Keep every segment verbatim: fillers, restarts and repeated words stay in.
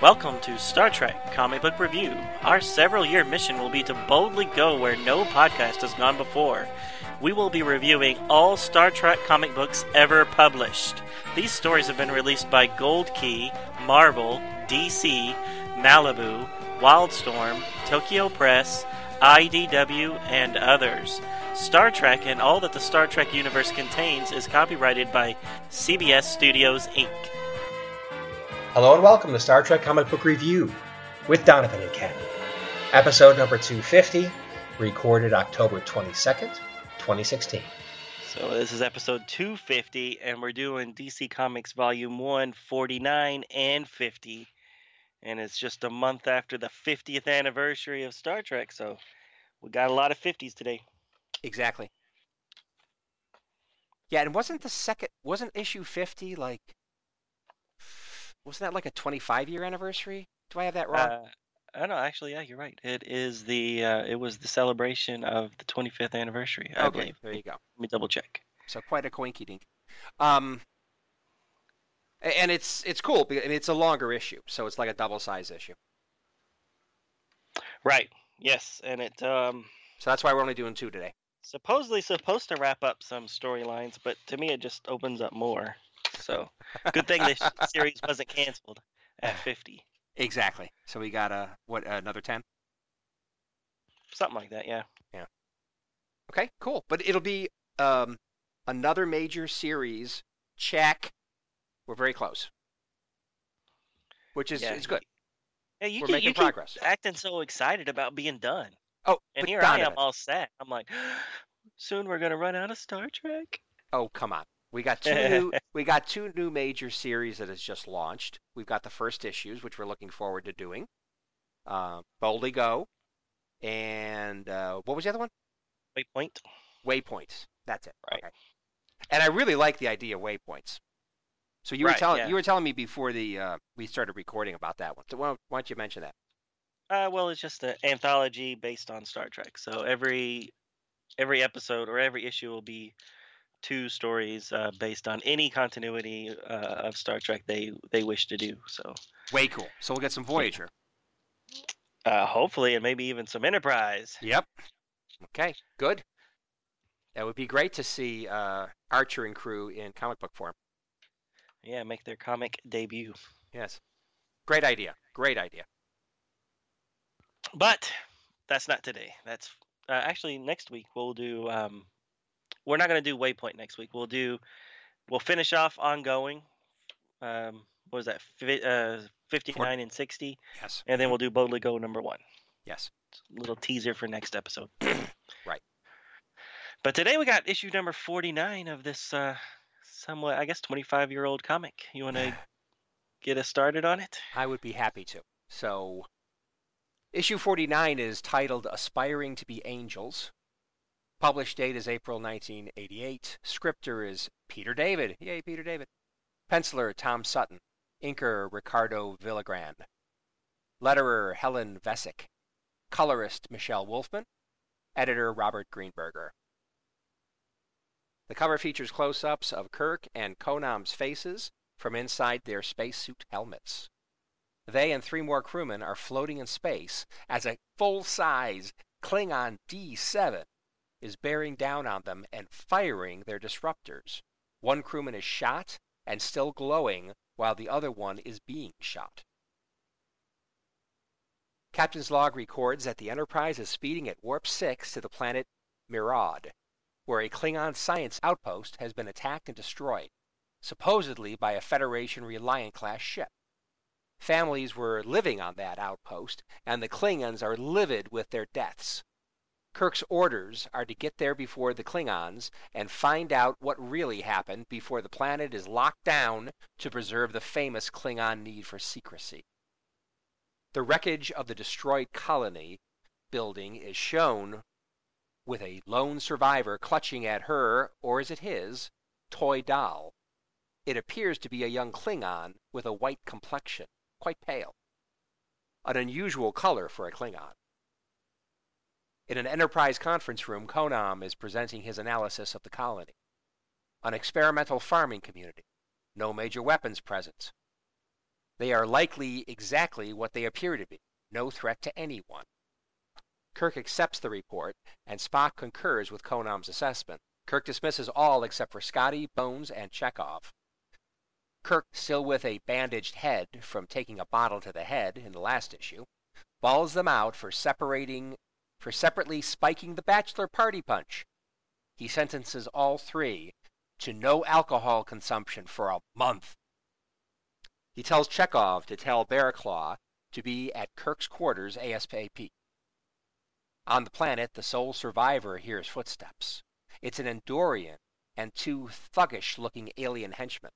Welcome to Star Trek Comic Book Review. Our several-year mission will be to boldly go where no podcast has gone before. We will be reviewing all Star Trek comic books ever published. These stories have been released by Gold Key, Marvel, D C, Malibu, Wildstorm, Tokyo Press, I D W, and others. Star Trek and all that the Star Trek universe contains is copyrighted by C B S Studios, Incorporated. Hello and welcome to Star Trek Comic Book Review with Donovan and Ken. Episode number two fifty, recorded October twenty-second, twenty sixteen. So this is episode two fifty, and we're doing D C Comics Volume one, forty-nine and fifty. And it's just a month after the fiftieth anniversary of Star Trek, so we got a lot of fifties today. Exactly. Yeah, and wasn't the second, wasn't issue fifty like... Wasn't that like a twenty-five year anniversary? Do I have that wrong? Uh, I don't know. Actually, yeah, you're right. It is the uh, it was the celebration of the twenty-fifth anniversary. I okay, believe. There you go. Let me double check. So quite a coinky dink. Um, and it's it's cool. I mean, it's a longer issue, so it's like a double size issue. Right. Yes, and it. Um, so that's why we're only doing two today. Supposedly supposed to wrap up some storylines, but to me, it just opens up more. So, good thing this series wasn't canceled at fifty. Exactly. So we got, a, what, another ten? Something like that, yeah. Yeah. Okay, cool. But it'll be um, another major series. Check. We're very close. Which is, yeah, is good. Yeah, you We're keep, making you progress. Acting so excited about being done. Oh, and here Donovan. I am all sad. I'm like, soon we're going to run out of Star Trek. Oh, come on. We got two new we got two new major series that has just launched. We've got the first issues, which we're looking forward to doing. Uh, Boldly Go, and uh, what was the other one? Waypoint. Waypoints. That's it. Right. Okay. And I really like the idea of waypoints. So you right, were telling yeah. you were telling me before the uh, we started recording about that one. So why don't, why don't you mention that? Uh, well, it's just an anthology based on Star Trek. So every every episode or every issue will be two stories uh, based on any continuity uh, of Star Trek they, they wish to do. So way cool. So we'll get some Voyager. Uh, hopefully, and maybe even some Enterprise. Yep. Okay, good. That would be great to see uh, Archer and crew in comic book form. Yeah, make their comic debut. Yes. Great idea. Great idea. But that's not today. That's uh, actually next week we'll do... Um, We're not going to do Waypoint next week. We'll do, we'll finish off ongoing. Um, what was that? F- uh, fifty-nine and sixty. Yes. And then we'll do Boldly Go number one. Yes. Little teaser for next episode. Right. But today we got issue number forty-nine of this uh, somewhat, I guess, twenty-five year old comic. You want to get us started on it? I would be happy to. So, issue forty-nine is titled "Aspiring to be Angels." Published date is April nineteen eighty-eight. Scripter is Peter David. Yay, Peter David. Penciler, Tom Sutton. Inker, Ricardo Villagran. Letterer, Helen Vesick. Colorist, Michelle Wolfman. Editor, Robert Greenberger. The cover features close-ups of Kirk and Konam's faces from inside their spacesuit helmets. They and three more crewmen are floating in space as a full-size Klingon D seven is bearing down on them and firing their disruptors. One crewman is shot and still glowing, while the other one is being shot. Captain's log records that the Enterprise is speeding at warp six to the planet Mirad, where a Klingon science outpost has been attacked and destroyed, supposedly by a Federation Reliant-class ship. Families were living on that outpost, and the Klingons are livid with their deaths. Kirk's orders are to get there before the Klingons and find out what really happened before the planet is locked down to preserve the famous Klingon need for secrecy. The wreckage of the destroyed colony building is shown with a lone survivor clutching at her, or is it his, toy doll. It appears to be a young Klingon with a white complexion, quite pale. An unusual color for a Klingon. In an Enterprise conference room, Konam is presenting his analysis of the colony. An experimental farming community. No major weapons present. They are likely exactly what they appear to be, no threat to anyone. Kirk accepts the report, and Spock concurs with Konam's assessment. Kirk dismisses all except for Scotty, Bones, and Chekhov. Kirk, still with a bandaged head from taking a bottle to the head in the last issue, balls them out for separating, for separately spiking the bachelor party punch. He sentences all three to no alcohol consumption for a month. He tells Chekhov to tell Bearclaw to be at Kirk's quarters ASAP. On the planet, the sole survivor hears footsteps. It's an Endorian and two thuggish-looking alien henchmen.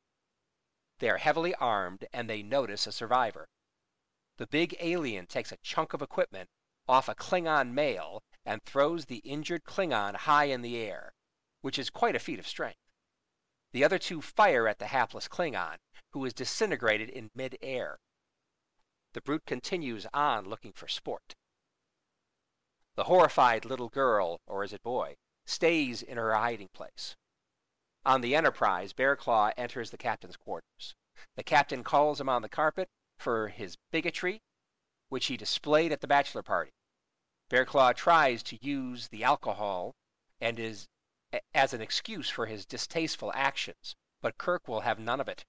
They are heavily armed, and they notice a survivor. The big alien takes a chunk of equipment off a Klingon male and throws the injured Klingon high in the air, which is quite a feat of strength. The other two fire at the hapless Klingon, who is disintegrated in mid-air. The brute continues on looking for sport. The horrified little girl, or is it boy, stays in her hiding place. On the Enterprise, Bearclaw enters the captain's quarters. The captain calls him on the carpet for his bigotry, which he displayed at the bachelor party. Bearclaw tries to use the alcohol and is as an excuse for his distasteful actions, but Kirk will have none of it.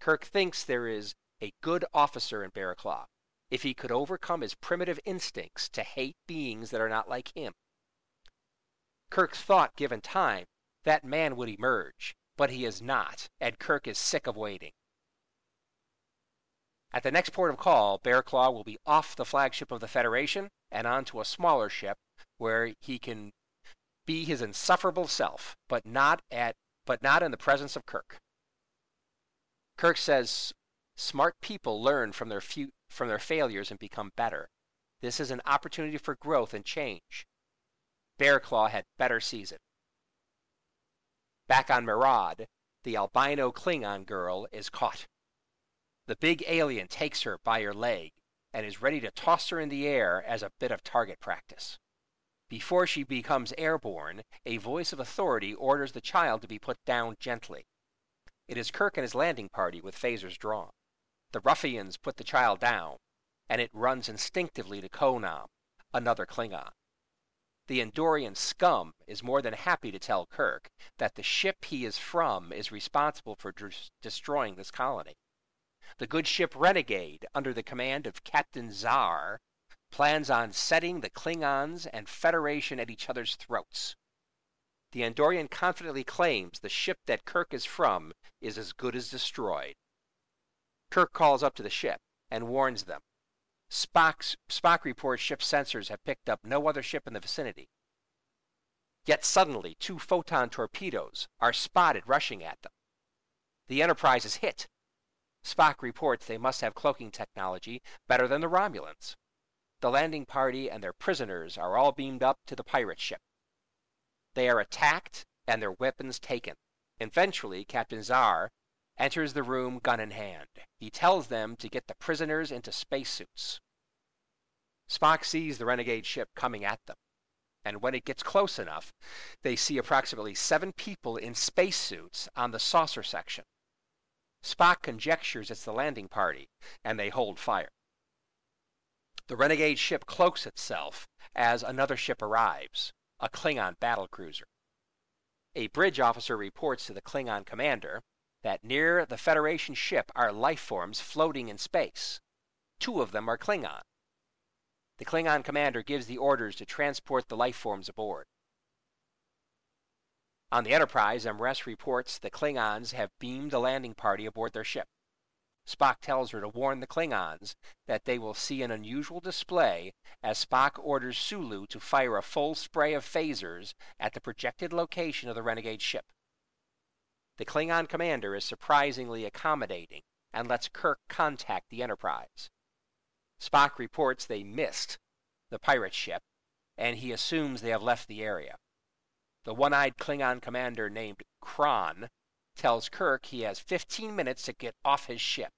Kirk thinks there is a good officer in Bearclaw, if he could overcome his primitive instincts to hate beings that are not like him. Kirk thought, given time, that man would emerge, but he is not, and Kirk is sick of waiting. At the next port of call, Bearclaw will be off the flagship of the Federation and onto a smaller ship where he can be his insufferable self, but not at but not in the presence of Kirk. Kirk says smart people learn from their few, from their failures and become better. This is an opportunity for growth and change. Bearclaw had better seize it. Back on Mirad, the albino Klingon girl is caught. The big alien takes her by her leg and is ready to toss her in the air as a bit of target practice. Before she becomes airborne, a voice of authority orders the child to be put down gently. It is Kirk and his landing party with phasers drawn. The ruffians put the child down, and it runs instinctively to Konam, another Klingon. The Endorian scum is more than happy to tell Kirk that the ship he is from is responsible for d- destroying this colony. The good ship Renegade, under the command of Captain Zar, plans on setting the Klingons and Federation at each other's throats. The Endorian confidently claims the ship that Kirk is from is as good as destroyed. Kirk calls up to the ship and warns them. Spock's, Spock reports ship sensors have picked up no other ship in the vicinity. Yet suddenly, two photon torpedoes are spotted rushing at them. The Enterprise is hit. Spock reports they must have cloaking technology better than the Romulans. The landing party and their prisoners are all beamed up to the pirate ship. They are attacked and their weapons taken. Eventually, Captain Zar enters the room gun in hand. He tells them to get the prisoners into spacesuits. Spock sees the Renegade ship coming at them, and when it gets close enough, they see approximately seven people in spacesuits on the saucer section. Spock conjectures it's the landing party, and they hold fire. The Renegade ship cloaks itself as another ship arrives, a Klingon battlecruiser. A bridge officer reports to the Klingon commander that near the Federation ship are life forms floating in space. Two of them are Klingon. The Klingon commander gives the orders to transport the life forms aboard. On the Enterprise, M R E S reports the Klingons have beamed the landing party aboard their ship. Spock tells her to warn the Klingons that they will see an unusual display as Spock orders Sulu to fire a full spray of phasers at the projected location of the Renegade ship. The Klingon commander is surprisingly accommodating and lets Kirk contact the Enterprise. Spock reports they missed the pirate ship, and he assumes they have left the area. The one-eyed Klingon commander named Kron tells Kirk he has fifteen minutes to get off his ship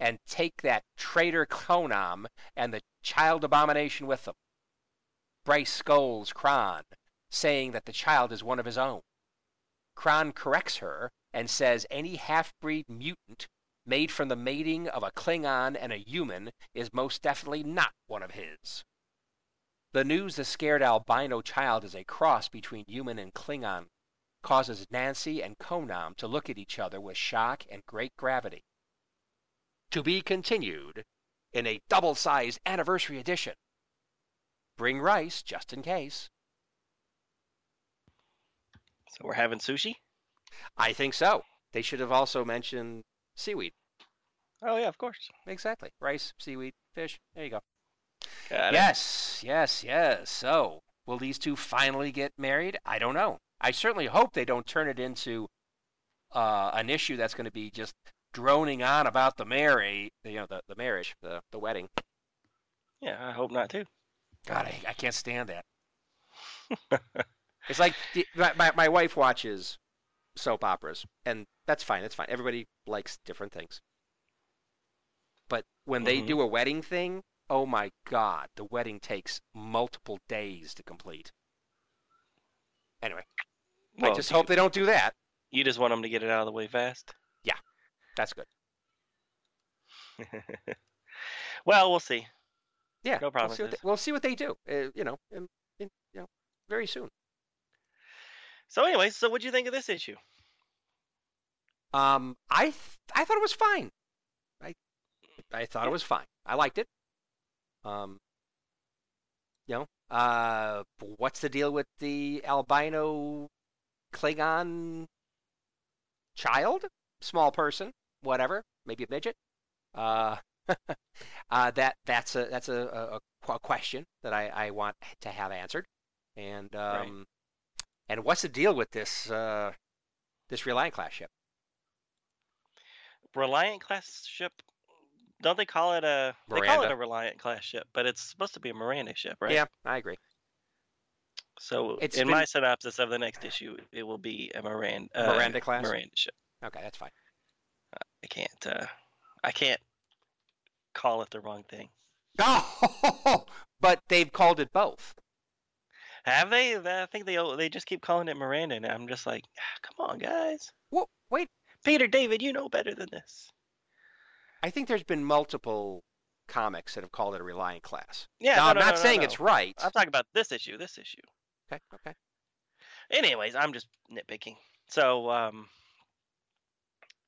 and take that traitor Konam and the child abomination with them. Bryce scolds Kron, saying that the child is one of his own. Kron corrects her and says any half-breed mutant made from the mating of a Klingon and a human, is most definitely not one of his. The news the scared albino child is a cross between human and Klingon causes Nancy and Konam to look at each other with shock and great gravity. To be continued in a double-sized anniversary edition. Bring rice, just in case. So we're having sushi? I think so. They should have also mentioned seaweed. Oh, yeah, of course. Exactly. Rice, seaweed, fish. There you go. Got yes, it. yes, yes. So, will these two finally get married? I don't know. I certainly hope they don't turn it into uh, an issue that's going to be just droning on about the marriage, you know, the, the marriage, the, the wedding. Yeah, I hope not, too. God, I, I can't stand that. It's like my, my, my wife watches soap operas, and that's fine. That's fine. Everybody likes different things. But when they mm-hmm. do a wedding thing, oh, my God, the wedding takes multiple days to complete. Anyway, well, I just hope you, they don't do that. You just want them to get it out of the way fast? Yeah, that's good. Well, we'll see. Yeah, no problem. We'll see what they, we'll see what they do, uh, you know, in, in, you know, very soon. So anyway, so what do you think of this issue? Um, I th I thought it was fine. I I thought it was fine. I liked it. Um, you know, uh, what's the deal with the albino Klingon child, small person, whatever, maybe a midget? Uh, uh that that's a that's a, a, a question that I I want to have answered, and um. Right. And what's the deal with this uh, this Reliant-class ship? Reliant-class ship? Don't they call it a... Miranda. They call it a Reliant-class ship, but it's supposed to be a Miranda ship, right? Yeah, I agree. So it's in been... my synopsis of the next issue, it will be a Miranda... Uh, Miranda-class? Miranda ship. Okay, that's fine. I can't... Uh, I can't call it the wrong thing. Oh! But they've called it both. Have they? I think they they just keep calling it Miranda, and I'm just like, come on, guys. Well, wait, Peter David, you know better than this. I think there's been multiple comics that have called it a Reliant class. Yeah, now, no, I'm no, not no, saying no. it's right. I'm talking about this issue, this issue. Okay, okay. Anyways, I'm just nitpicking. So, um,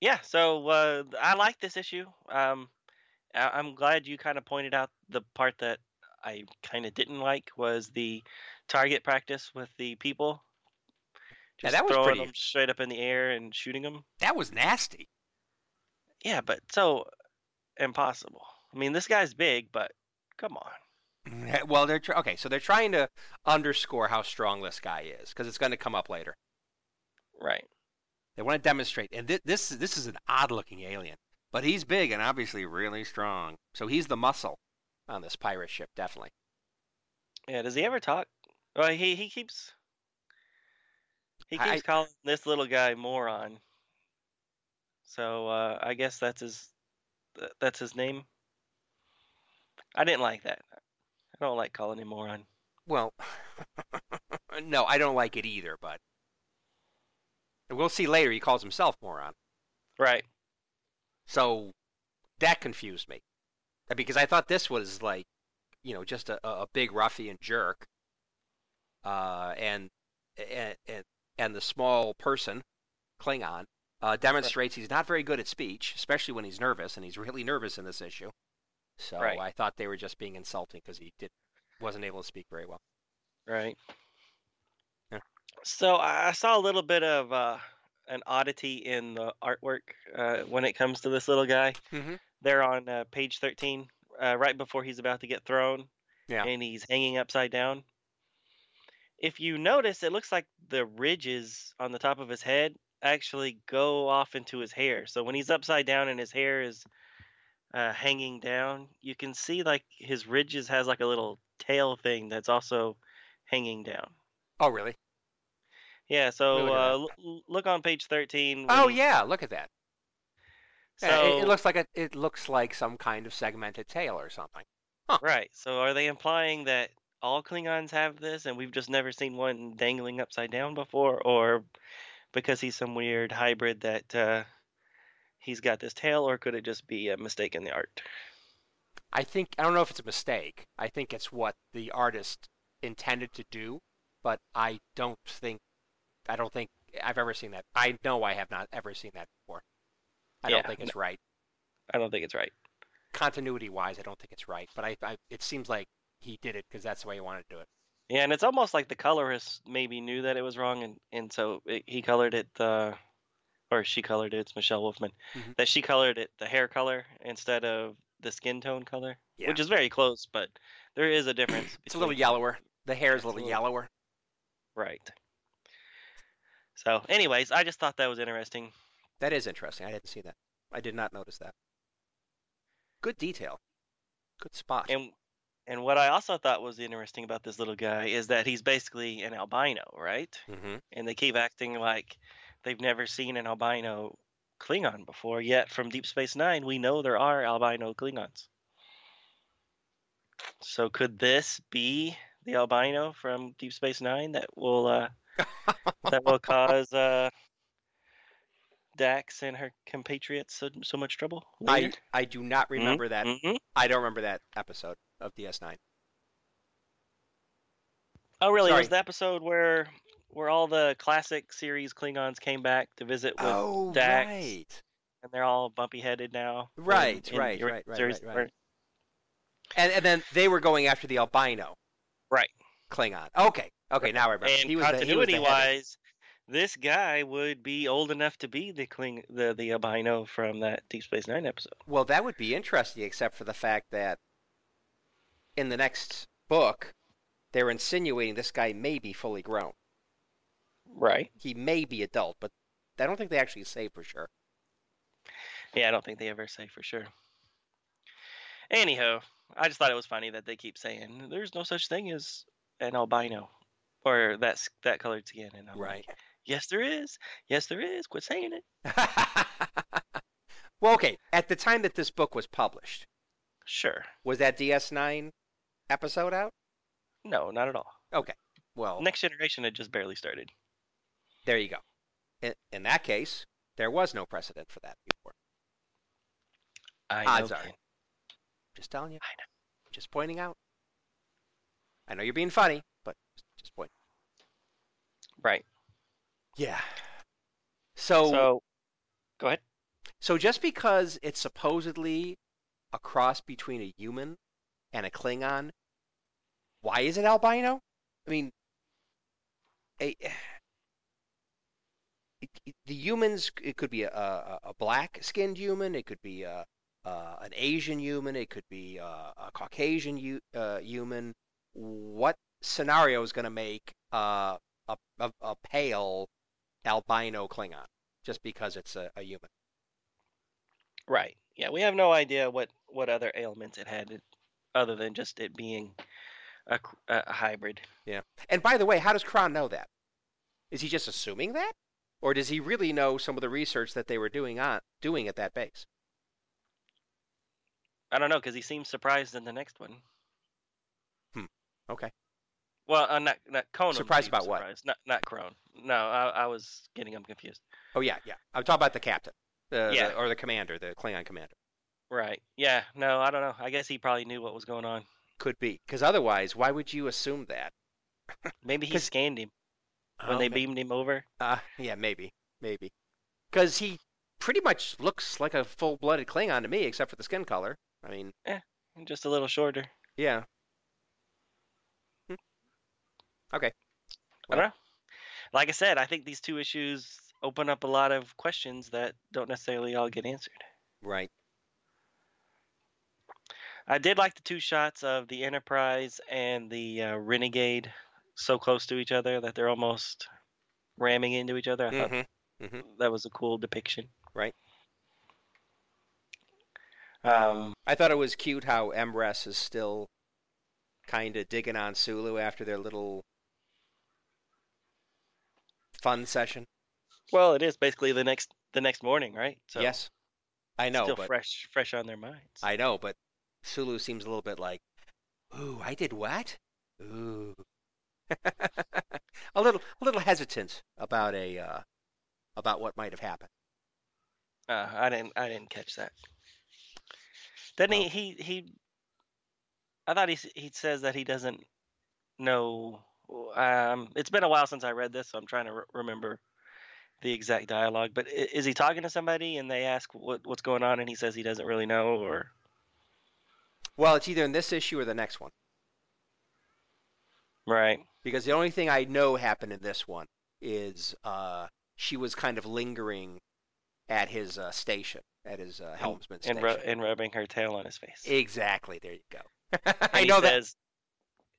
yeah, so uh, I like this issue. Um, I I'm glad you kind of pointed out the part that I kind of didn't like was the target practice with the people. Just yeah, that was throwing pretty... them straight up in the air and shooting them. That was nasty. Yeah, but so impossible. I mean, this guy's big, but come on. Well, they're tr okay. So they're trying to underscore how strong this guy is because it's going to come up later. Right. They want to demonstrate, and th this this is an odd-looking alien, but he's big and obviously really strong. So he's the muscle on this pirate ship, definitely. Yeah. Does he ever talk? Well, he, he keeps he keeps I, calling this little guy Moron. So uh, I guess that's his that's his name. I didn't like that. I don't like calling him Moron. Well, no, I don't like it either. But we'll see later. He calls himself Moron. Right. So that confused me because I thought this was like, you know, just a a big ruffian jerk. Uh, and, and and the small person, Klingon, uh, demonstrates he's not very good at speech, especially when he's nervous, and he's really nervous in this issue. So right. I thought they were just being insulting because he did wasn't able to speak very well. Right. Yeah. So I saw a little bit of uh, an oddity in the artwork uh, when it comes to this little guy. Mm-hmm. They're on uh, page thirteen, uh, right before he's about to get thrown, yeah. and he's hanging upside down. If you notice, it looks like the ridges on the top of his head actually go off into his hair. So when he's upside down and his hair is uh, hanging down, you can see like his ridges has like a little tail thing that's also hanging down. Oh, really? Yeah. So look, uh, l look on page thirteen. Oh, he... yeah. Look at that. So yeah, it, it looks like a, it looks like some kind of segmented tail or something. Huh. Right. So are they implying that all Klingons have this, and we've just never seen one dangling upside down before, or because he's some weird hybrid that uh, he's got this tail, or could it just be a mistake in the art? I think, I don't know if it's a mistake. I think it's what the artist intended to do, but I don't think, I don't think I've ever seen that. I know I have not ever seen that before. I yeah, don't think it's no, right. I don't think it's right. Continuity-wise, I don't think it's right, but I, I it seems like he did it because that's the way he wanted to do it. Yeah, and it's almost like the colorist maybe knew that it was wrong, and, and so it, he colored it, uh, or she colored it, it's Michelle Wolfman, mm-hmm. that she colored it the hair color instead of the skin tone color, yeah. which is very close, but there is a difference. It's between... a little yellower. The hair is a little, a little yellower. Right. So, anyways, I just thought that was interesting. That is interesting. I didn't see that. I did not notice that. Good detail. Good spot. And and what I also thought was interesting about this little guy is that he's basically an albino, right? Mm-hmm. And they keep acting like they've never seen an albino Klingon before, yet from Deep Space Nine, we know there are albino Klingons. So could this be the albino from Deep Space Nine that will uh, that will cause... Uh, Dax and her compatriots so, so much trouble later? I, I do not remember mm-hmm. that. Mm-hmm. I don't remember that episode of D S nine. Oh, really? Sorry. It was the episode where where all the classic series Klingons came back to visit with oh, Dax. Right. And they're all bumpy-headed now. Right, in, right, in right, right, right, right. And, and then they were going after the albino. Right. Klingon. Okay, okay, right. Now I remember. And he was continuity-wise... This guy would be old enough to be the Kling, the, the albino from that Deep Space Nine episode. Well, that would be interesting, except for the fact that in the next book, they're insinuating this guy may be fully grown. Right. He may be adult, but I don't think they actually say for sure. Yeah, I don't think they ever say for sure. Anyhow, I just thought it was funny that they keep saying, there's no such thing as an albino or that, that colored skin. And I'm right. Like, yes, there is. Yes, there is. Quit saying it. Well, okay. At the time that this book was published. Sure. Was that D S nine episode out? No, not at all. Okay. Well. Next Generation had just barely started. There you go. In, in that case, there was no precedent for that before. I know. Odds are. Just telling you. I know. Just pointing out. I know you're being funny, but just point. Right. Yeah. So, so, go ahead. So just because it's supposedly a cross between a human and a Klingon, why is it albino? I mean, a, it, it, the humans, it could be a, a, a black-skinned human, it could be a, a, an Asian human, it could be a, a Caucasian u, uh, human. What scenario is going to make uh, a, a, a pale... albino Klingon just because it's a, a human. Right. Yeah, we have no idea what, what other ailments it had other than just it being a, a hybrid. Yeah. And by the way, how does Kron know that? Is he just assuming that? Or does he really know some of the research that they were doing on doing at that base? I don't know, because he seems surprised in the next one. Hmm. Okay. Well, uh, not not Konam. Surprised about surprised. What? Not not Kron. No, I, I was getting him confused. Oh yeah, yeah. I'm talking about the captain, the, yeah, the, or the commander, the Klingon commander. Right. Yeah. No, I don't know. I guess he probably knew what was going on. Could be, because otherwise, why would you assume that? Maybe he scanned him when oh, they maybe. beamed him over. Uh yeah, maybe, maybe, because he pretty much looks like a full-blooded Klingon to me, except for the skin color. I mean, yeah, just a little shorter. Yeah. Okay. Well, I don't know. Like I said, I think these two issues open up a lot of questions that don't necessarily all get answered. Right. I did like the two shots of the Enterprise and the uh, Renegade so close to each other that they're almost ramming into each other. I mm-hmm. thought mm-hmm. that was a cool depiction. Right. Um, I thought it was cute how M R E S is still kind of digging on Sulu after their little... fun session. Well, it is basically the next the next morning, right? So yes, I know. Still but fresh, fresh on their minds. I know, but Sulu seems a little bit like, "Ooh, I did what? Ooh," a little, a little hesitant about a uh, about what might have happened. Uh, I didn't. I didn't catch that. Then well, he, he he. I thought he he says that he doesn't know. Um, it's been a while since I read this, so I'm trying to re- remember the exact dialogue. But is he talking to somebody, and they ask what what's going on, and he says he doesn't really know, or? Well, it's either in this issue or the next one. Right. Because the only thing I know happened in this one is uh, she was kind of lingering at his uh, station, at his uh, helmsman station. And, ru- and rubbing her tail on his face. Exactly. There you go. I know that. Says,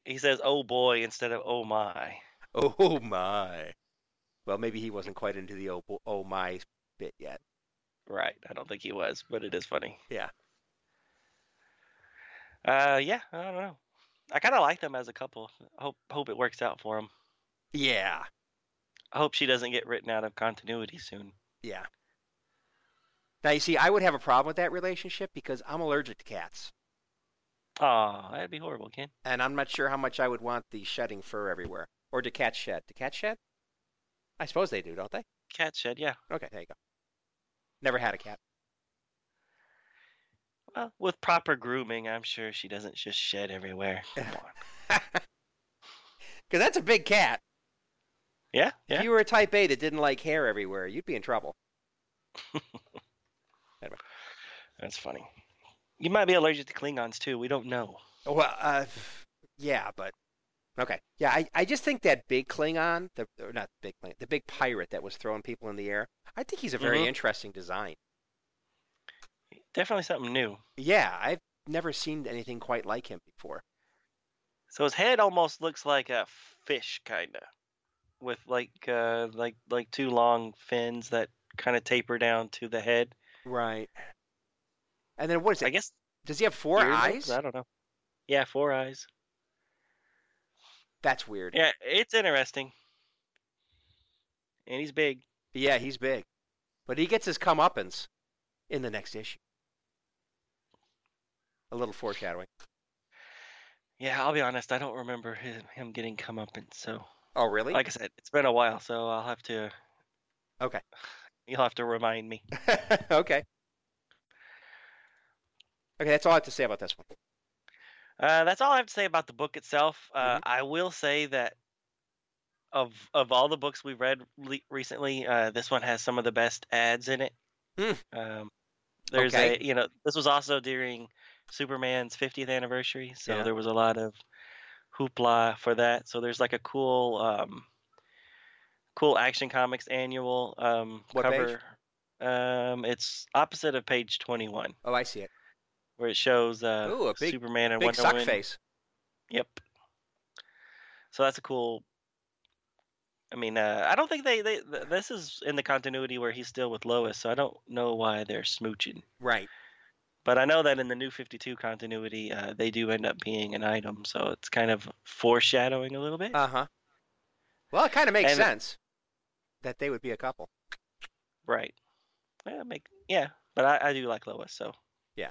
he says, oh boy, instead of oh my. Oh my. Well, maybe he wasn't quite into the oh, oh my bit yet. Right. I don't think he was, but it is funny. Yeah. Uh, yeah, I don't know. I kind of like them as a couple. Hope hope it works out for them. Yeah. I hope she doesn't get written out of continuity soon. Yeah. Now, you see, I would have a problem with that relationship because I'm allergic to cats. Oh, that'd be horrible, Ken. And I'm not sure how much I would want the shedding fur everywhere. Or do cats shed? Do cats shed? I suppose they do, don't they? Cats shed, yeah. Okay, there you go. Never had a cat. Well, with proper grooming, I'm sure she doesn't just shed everywhere. Come on. Because that's a big cat. Yeah, yeah. If you were a type A that didn't like hair everywhere, you'd be in trouble. Anyway. That's funny. You might be allergic to Klingons, too. We don't know. Well, uh, yeah, but... Okay. Yeah, I, I just think that big Klingon... the or not big Klingon, the big pirate that was throwing people in the air, I think he's a very mm-hmm. interesting design. Definitely something new. Yeah, I've never seen anything quite like him before. So his head almost looks like a fish, kind of, with like uh, like like two long fins that kind of taper down to the head. Right. And then what is it? I guess. Does he have four eyes? I don't know. Yeah, four eyes. That's weird. Yeah, it's interesting. And he's big. Yeah, he's big, but he gets his comeuppance in the next issue. A little foreshadowing. Yeah, I'll be honest. I don't remember his, him getting come up, and so. Oh, really? Like I said, it's been a while, so I'll have to. Okay. You'll have to remind me. Okay. Okay, that's all I have to say about this one. Uh, that's all I have to say about the book itself. Uh, mm-hmm. I will say that of of all the books we've read le- recently, uh, this one has some of the best ads in it. Mm. Um, there's okay. a you know this was also during Superman's fiftieth anniversary, so yeah. There was a lot of hoopla for that. So there's like a cool, um, cool Action Comics annual um, what cover. Page? Um, it's opposite of page twenty-one. Oh, I see it. Where it shows uh, Ooh, a big, Superman and big Wonder Woman. Big suck face. Yep. So that's a cool. I mean, uh, I don't think they, they – this is in the continuity where he's still with Lois, so I don't know why they're smooching. Right. But I know that in the New fifty-two continuity, uh, they do end up being an item, so it's kind of foreshadowing a little bit. Uh-huh. Well, it kind of makes and sense it, that they would be a couple. Right. Yeah, make, yeah. But I, I do like Lois, so. Yeah.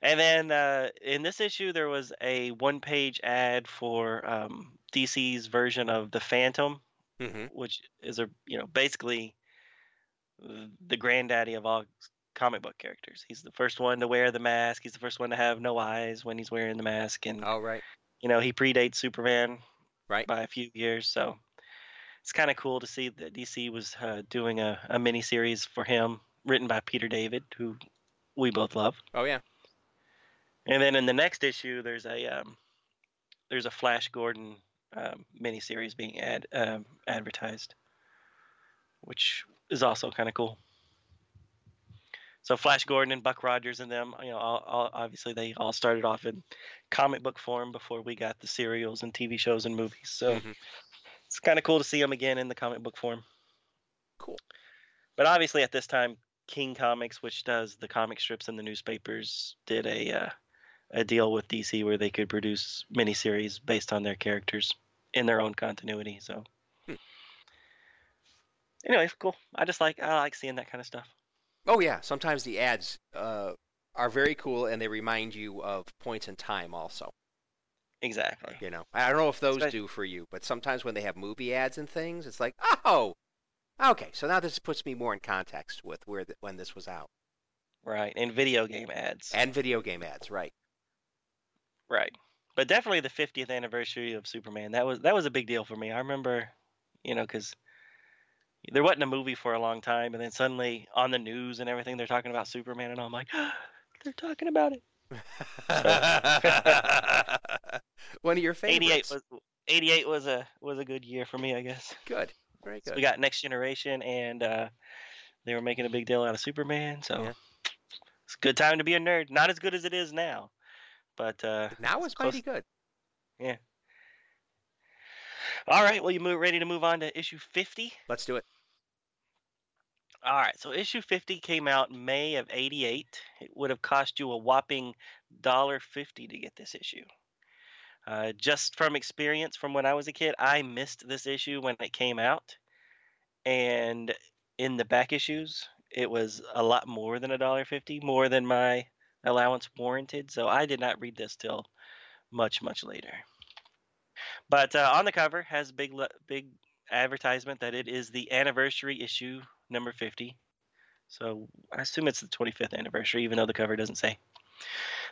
And then uh, in this issue, there was a one-page ad for um, D C's version of the Phantom, mm-hmm. which is a you know basically the granddaddy of all comic book characters. He's the first one to wear the mask. He's the first one to have no eyes when he's wearing the mask, and oh, right. you know he predates Superman right. by a few years. So it's kind of cool to see that D C was uh, doing a, a mini-series for him, written by Peter David, who we both love. Oh yeah. And then in the next issue, there's a um, there's a Flash Gordon um, miniseries being ad um, advertised, which is also kind of cool. So Flash Gordon and Buck Rogers and them, you know, all, all, obviously they all started off in comic book form before we got the serials and T V shows and movies. So mm-hmm. it's kind of cool to see them again in the comic book form. Cool. But obviously at this time, King Comics, which does the comic strips and the newspapers, did a uh, a deal with D C where they could produce miniseries based on their characters in their own continuity. So, hmm. anyway, cool. I just like I like seeing that kind of stuff. Oh yeah, sometimes the ads uh, are very cool, and they remind you of points in time. Also, exactly. You know, I don't know if those Especially... do for you, but sometimes when they have movie ads and things, it's like, oh, Okay, so now this puts me more in context with where the, when this was out. Right, and video game ads. And video game ads, right. Right. But definitely the fiftieth anniversary of Superman. That was that was a big deal for me. I remember, you know, because there wasn't a movie for a long time, and then suddenly on the news and everything, they're talking about Superman, and I'm like, oh, they're talking about it. So, one of your favorites. eighty-eight was eighty-eight was a was a good year for me, I guess. Good, very good. So we got Next Generation, and uh, they were making a big deal out of Superman, so yeah. It's a good time to be a nerd. Not as good as it is now. But uh, now it's mighty good. Yeah. All right. Well, you move, ready to move on to issue fifty? Let's do it. All right. So issue fifty came out in May of eighty-eight. It would have cost you a whopping one dollar fifty to get this issue. Uh, just from experience from when I was a kid, I missed this issue when it came out. And in the back issues, it was a lot more than one dollar fifty, more than my allowance warranted, so I did not read this till much, much later. But uh, on the cover has a big, big advertisement that it is the anniversary issue number fifty. So I assume it's the twenty-fifth anniversary, even though the cover doesn't say.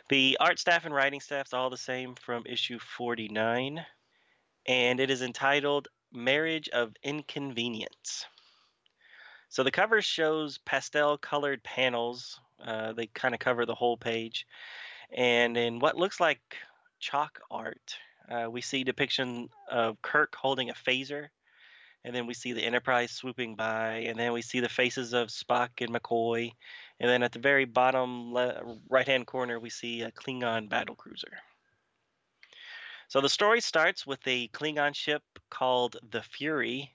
The art staff and writing staff's all the same from issue forty-nine, and it is entitled Marriage of Inconvenience. So the cover shows pastel-colored panels. Uh, they kind of cover the whole page. And in what looks like chalk art, uh, we see depiction of Kirk holding a phaser. And then we see the Enterprise swooping by. And then we see the faces of Spock and McCoy. And then at the very bottom le- right-hand corner, we see a Klingon battlecruiser. So the story starts with a Klingon ship called the Fury.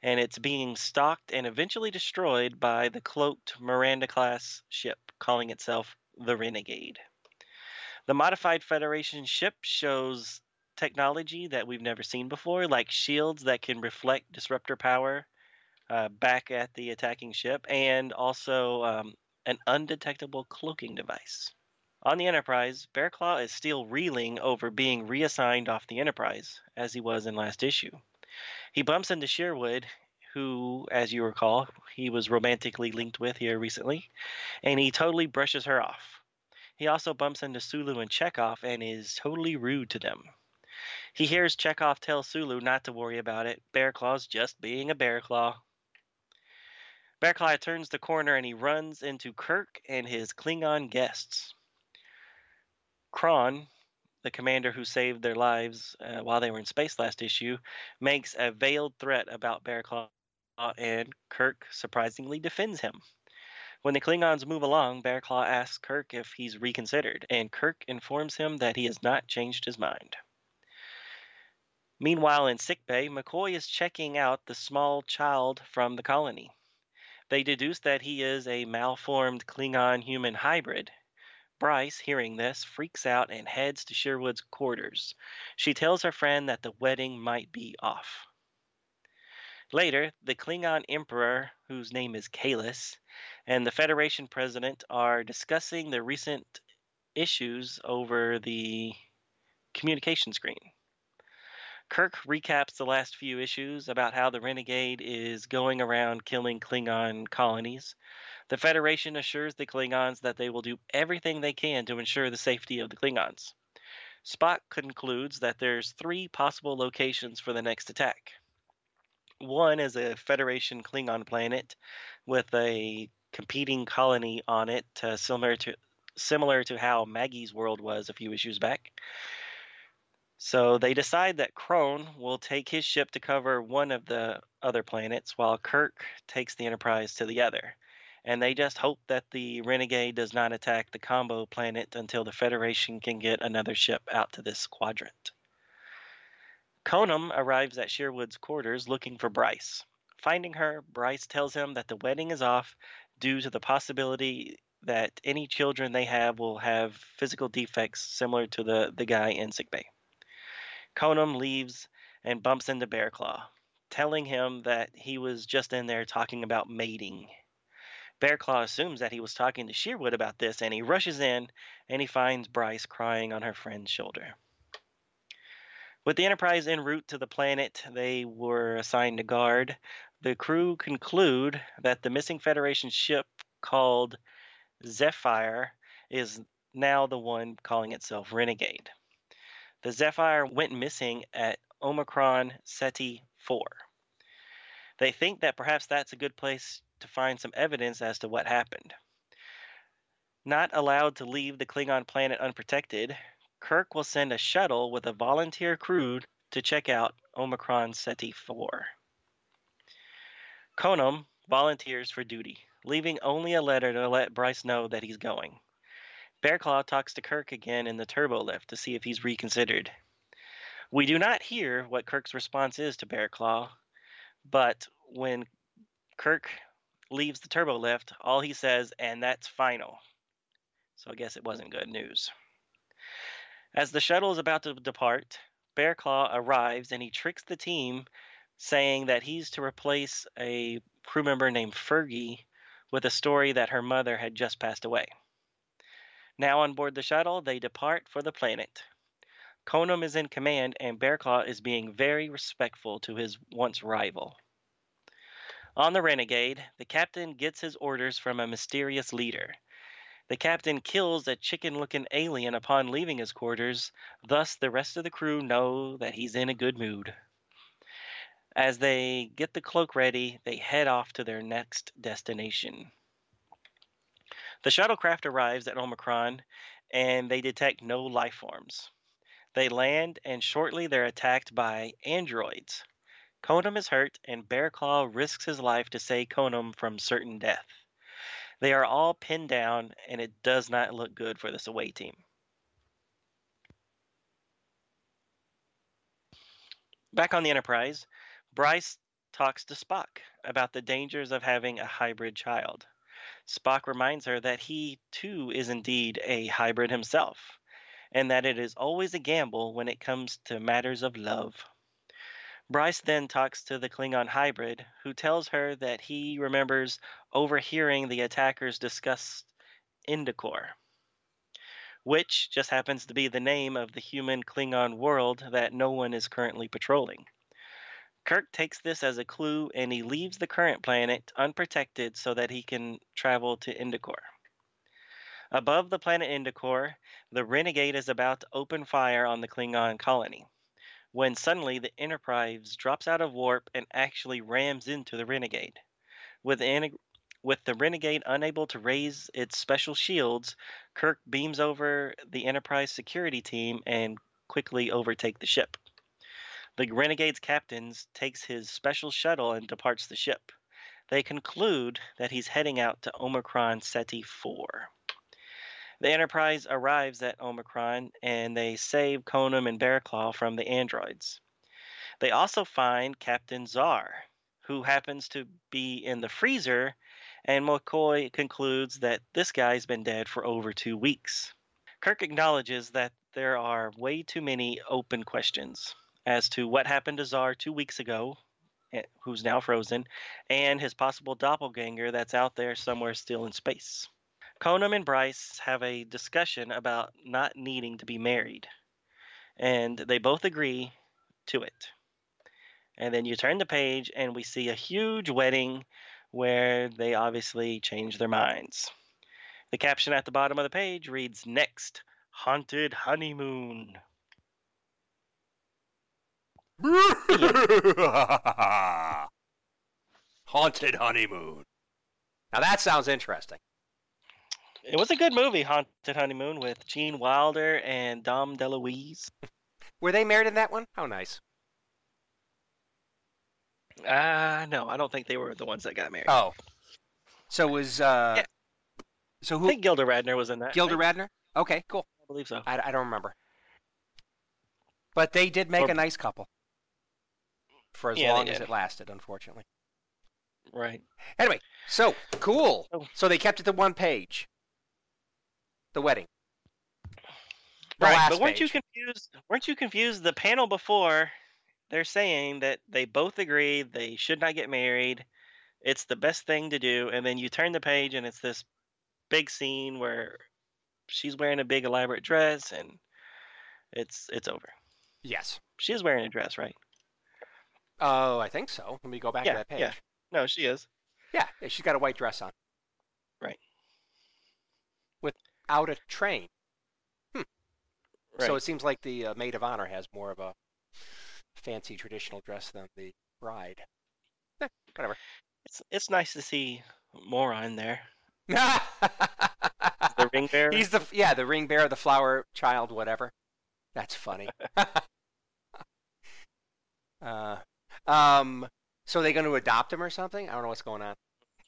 And it's being stalked and eventually destroyed by the cloaked Miranda-class ship, calling itself the Renegade. The modified Federation ship shows technology that we've never seen before, like shields that can reflect disruptor power uh, back at the attacking ship, and also um, an undetectable cloaking device. On the Enterprise, Bearclaw is still reeling over being reassigned off the Enterprise, as he was in last issue. He bumps into Sherwood, who, as you recall, he was romantically linked with here recently, and he totally brushes her off. He also bumps into Sulu and Chekhov and is totally rude to them. He hears Chekhov tell Sulu not to worry about it. Bearclaw's just being a Bearclaw. Bearclaw turns the corner and he runs into Kirk and his Klingon guests. Kron, the commander who saved their lives uh, while they were in space last issue, makes a veiled threat about Bearclaw, and Kirk surprisingly defends him. When the Klingons move along, Bearclaw asks Kirk if he's reconsidered, and Kirk informs him that he has not changed his mind. Meanwhile, in sickbay, McCoy is checking out the small child from the colony. They deduce that he is a malformed Klingon-human hybrid. Bryce, hearing this, freaks out and heads to Sherwood's quarters. She tells her friend that the wedding might be off. Later, the Klingon Emperor, whose name is Kalis, and the Federation President are discussing the recent issues over the communication screen. Kirk recaps the last few issues about how the Renegade is going around killing Klingon colonies. The Federation assures the Klingons that they will do everything they can to ensure the safety of the Klingons. Spock concludes that there's three possible locations for the next attack. One is a Federation Klingon planet with a competing colony on it, uh, similar to similar to how Maggie's world was a few issues back. So they decide that Kron will take his ship to cover one of the other planets, while Kirk takes the Enterprise to the other. And they just hope that the Renegade does not attack the combo planet until the Federation can get another ship out to this quadrant. Konam arrives at Sherwood's quarters looking for Bryce. Finding her, Bryce tells him that the wedding is off due to the possibility that any children they have will have physical defects similar to the, the guy in sickbay. Konam leaves and bumps into Bearclaw, telling him that he was just in there talking about mating. Bearclaw assumes that he was talking to Sherwood about this, and he rushes in, and he finds Bryce crying on her friend's shoulder. With the Enterprise en route to the planet they were assigned to guard, the crew conclude that the missing Federation ship called Zephyr is now the one calling itself Renegade. The Zephyr went missing at Omicron Ceti four. They think that perhaps that's a good place to find some evidence as to what happened. Not allowed to leave the Klingon planet unprotected, Kirk will send a shuttle with a volunteer crew to check out Omicron Ceti four. Konam volunteers for duty, leaving only a letter to let Bryce know that he's going. Bearclaw talks to Kirk again in the turbo lift to see if he's reconsidered. We do not hear what Kirk's response is to Bearclaw, but when Kirk leaves the turbo lift, all he says, "and that's final." So I guess it wasn't good news. As the shuttle is about to depart, Bearclaw arrives and he tricks the team, saying that he's to replace a crew member named Fergie with a story that her mother had just passed away. Now on board the shuttle, they depart for the planet. Konam is in command, and Bearclaw is being very respectful to his once rival. On the Renegade, the captain gets his orders from a mysterious leader. The captain kills a chicken-looking alien upon leaving his quarters, thus the rest of the crew know that he's in a good mood. As they get the cloak ready, they head off to their next destination. The shuttlecraft arrives at Omicron, and they detect no life forms. They land, and shortly they're attacked by androids. Konam is hurt, and Bearclaw risks his life to save Konam from certain death. They are all pinned down, and it does not look good for this away team. Back on the Enterprise, Bryce talks to Spock about the dangers of having a hybrid child. Spock reminds her that he, too, is indeed a hybrid himself, and that it is always a gamble when it comes to matters of love. Bryce then talks to the Klingon hybrid, who tells her that he remembers overhearing the attackers discuss Indicore, which just happens to be the name of the human Klingon world that no one is currently patrolling. Kirk takes this as a clue, and he leaves the current planet unprotected so that he can travel to Indicore. Above the planet Indicore, the Renegade is about to open fire on the Klingon colony, when suddenly the Enterprise drops out of warp and actually rams into the Renegade. With the, with the Renegade unable to raise its special shields, Kirk beams over the Enterprise security team and quickly overtakes the ship. The Renegade's captain takes his special shuttle and departs the ship. They conclude that he's heading out to Omicron Ceti four. The Enterprise arrives at Omicron, and they save Konam and Bearclaw from the androids. They also find Captain Zar, who happens to be in the freezer, and McCoy concludes that this guy's been dead for over two weeks. Kirk acknowledges that there are way too many open questions as to what happened to Zar two weeks ago, who's now frozen, and his possible doppelganger that's out there somewhere still in space. Konam and Bryce have a discussion about not needing to be married, and they both agree to it. And then you turn the page, and we see a huge wedding where they obviously change their minds. The caption at the bottom of the page reads, "Next, haunted honeymoon." Haunted honeymoon. Now that sounds interesting. It was a good movie, Haunted Honeymoon, with Gene Wilder and Dom DeLuise. Were they married in that one? How nice. Uh, no, I don't think they were the ones that got married. Oh. So was, uh... Yeah. So who... I think Gilda Radner was in that. Gilda right? Radner? Okay, cool. I believe so. I, I don't remember. But they did make or... a nice couple. For as yeah, long as it lasted, unfortunately. Right. Anyway, so, cool. Oh. So they kept it to one page. The wedding. The right, but weren't page. you confused? Weren't you confused? The panel before, they're saying that they both agree they should not get married. It's the best thing to do. And then you turn the page, and it's this big scene where she's wearing a big elaborate dress, and it's it's over. Yes. She is wearing a dress, right? Oh, I think so. Let me go back yeah, to that page. Yeah. No, she is. Yeah, she's got a white dress on. Right. Without a train. Hmm. Right. So it seems like the uh, maid of honor has more of a fancy traditional dress than the bride. Eh, whatever. It's it's nice to see Moron there. The ring bearer. He's the yeah the ring bearer, the flower child, whatever. That's funny. uh, um. So are they going to adopt him or something? I don't know what's going on.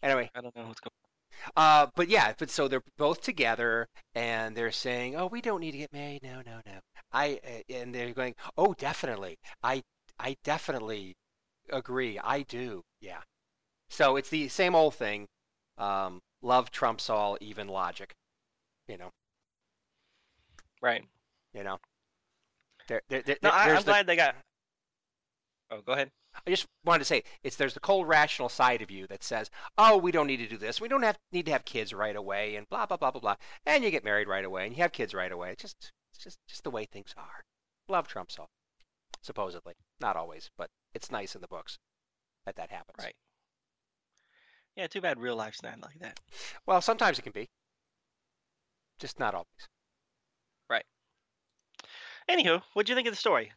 Anyway. I don't know what's going on. Uh, but yeah, but so they're both together, and they're saying, "Oh, we don't need to get married. No, no, no." I uh, and they're going, "Oh, definitely. I I definitely agree. I do. Yeah." So it's the same old thing. Um, love trumps all, even logic. You know. Right. You know. They're, they're, they're, no, I, I'm the... glad they got. Oh, go ahead. I just wanted to say, it's there's the cold rational side of you that says, oh, we don't need to do this. We don't have need to have kids right away and blah, blah, blah, blah, blah. And you get married right away and you have kids right away. It's just it's just, just the way things are. Love trumps all, supposedly. Not always, but it's nice in the books that that happens. Right. Yeah, too bad real life's not like that. Well, sometimes it can be. Just not always. Right. Anywho, what'd you think of the story?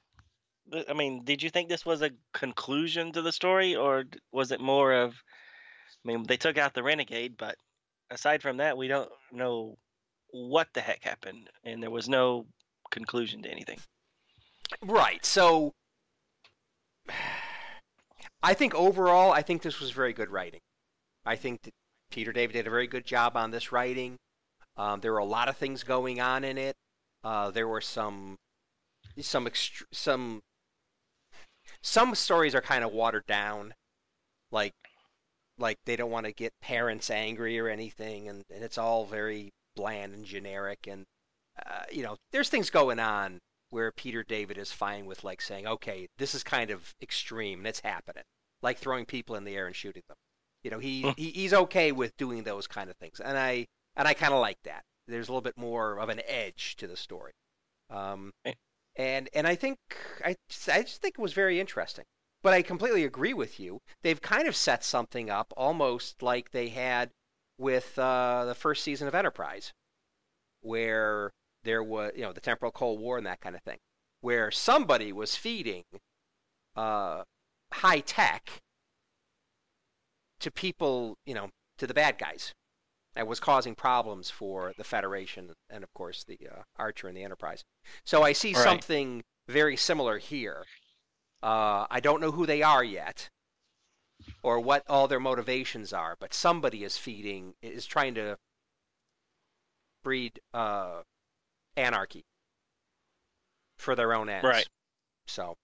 I mean, did you think this was a conclusion to the story, or was it more of, I mean, they took out the renegade, but aside from that, we don't know what the heck happened, and there was no conclusion to anything. Right. So I think overall, I think this was very good writing. I think that Peter David did a very good job on this writing. Um, there were a lot of things going on in it. Uh, there were some, some, ext- some, Some stories are kind of watered down, like like they don't want to get parents angry or anything, and, and it's all very bland and generic. And, uh, you know, there's things going on where Peter David is fine with, like, saying, okay, this is kind of extreme, and it's happening, like throwing people in the air and shooting them. You know, he, huh. he he's okay with doing those kind of things, and I and I kind of like that. There's a little bit more of an edge to the story. Um hey. And and I think I I just think it was very interesting. But I completely agree with you. They've kind of set something up almost like they had with uh, the first season of Enterprise, where there was, you know, the temporal Cold War and that kind of thing, where somebody was feeding uh, high tech to people, you know, to the bad guys, that was causing problems for the Federation and, of course, the uh, Archer and the Enterprise. So I see right. something very similar here. Uh, I don't know who they are yet or what all their motivations are, but somebody is feeding, is trying to breed uh, anarchy for their own ends. Right. So.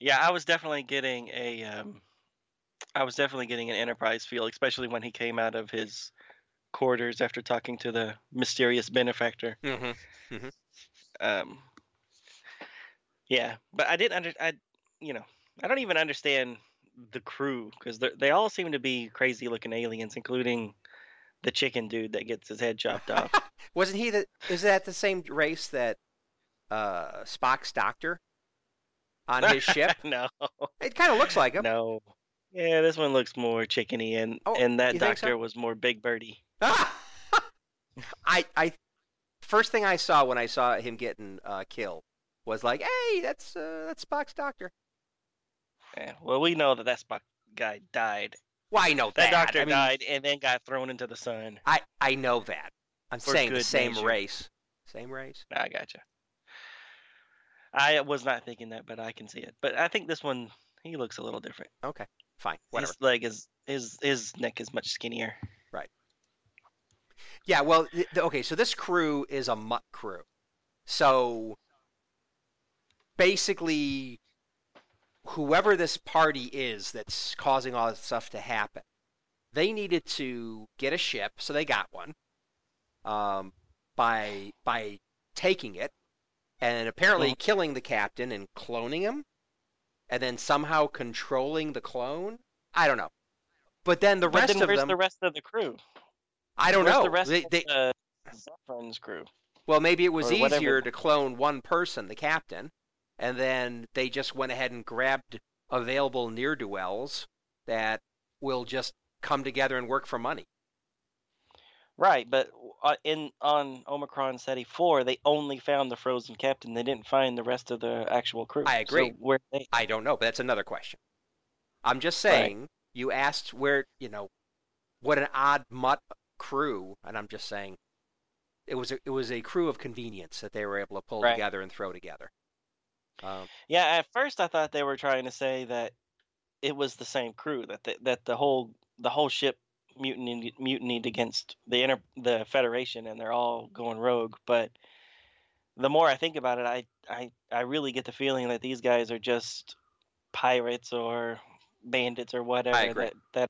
Yeah, I was definitely getting a, um, I was definitely getting an Enterprise feel, especially when he came out of his quarters after talking to the mysterious benefactor. Mm-hmm. Mm-hmm. Um, yeah, but I didn't under, I, you know, I don't even understand the crew, because they all seem to be crazy looking aliens, including the chicken dude that gets his head chopped off. Wasn't he the, is that the same race that uh, Spock's doctor on his ship? No. It kind of looks like him. No. Yeah, this one looks more chickeny, and, oh, and that doctor so? was more Big Birdie. Ah! I, I, first thing I saw when I saw him getting uh, killed was like, hey, that's uh, that's Spock's doctor. Yeah, well, we know that that Spock guy died. Well, I know that. That doctor I mean, died and then got thrown into the sun. I, I know that. I'm saying the same measure. race. Same race? Nah, I gotcha. I was not thinking that, but I can see it. But I think this one, he looks a little different. Okay, fine, whatever. His leg is, his, his neck is much skinnier. Right. Yeah, well, th- okay, so this crew is a mutt crew. So basically, whoever this party is that's causing all this stuff to happen, they needed to get a ship, so they got one, um, by by taking it and apparently killing the captain and cloning him, and then somehow controlling the clone? I don't know. But then the but rest then of where's them... where's the rest of the crew? I don't where's know. the rest they, they... of the Zephyr's crew? Well, maybe it was or easier whatever. to clone one person, the captain, and then they just went ahead and grabbed available ne'er-do-wells that will just come together and work for money. Right, but in on Omicron Ceti four, they only found the frozen captain. They didn't find the rest of the actual crew. I agree. So where they... I don't know, but that's another question. I'm just saying, right. You asked where, you know, what an odd mutt crew, and I'm just saying it was a, it was a crew of convenience that they were able to pull right. together and throw together. Um, yeah, at first I thought they were trying to say that it was the same crew, that the, that the whole the whole ship mutinied, mutinied against the inter, the Federation, and they're all going rogue. But the more I think about it, I, I, I really get the feeling that these guys are just pirates or bandits or whatever that that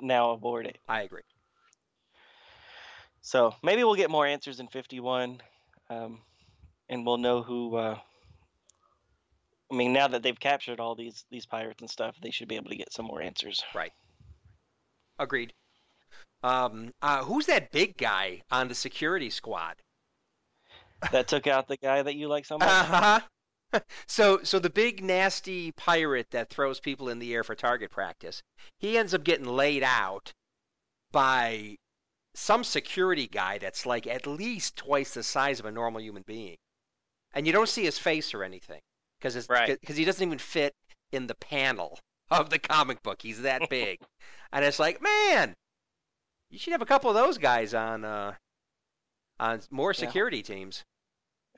now aboard it. I agree. So maybe we'll get more answers in fifty-one, um, and we'll know who. Uh, I mean, now that they've captured all these these pirates and stuff, they should be able to get some more answers. Right. Agreed. Um, uh, who's that big guy on the security squad? That took out the guy that you like so much? Uh-huh. So, so the big nasty pirate that throws people in the air for target practice, he ends up getting laid out by some security guy that's like at least twice the size of a normal human being. And you don't see his face or anything because it's, right. 'cause he doesn't even fit in the panel of the comic book. He's that big. And it's like, man, you should have a couple of those guys on uh, on more security yeah. teams.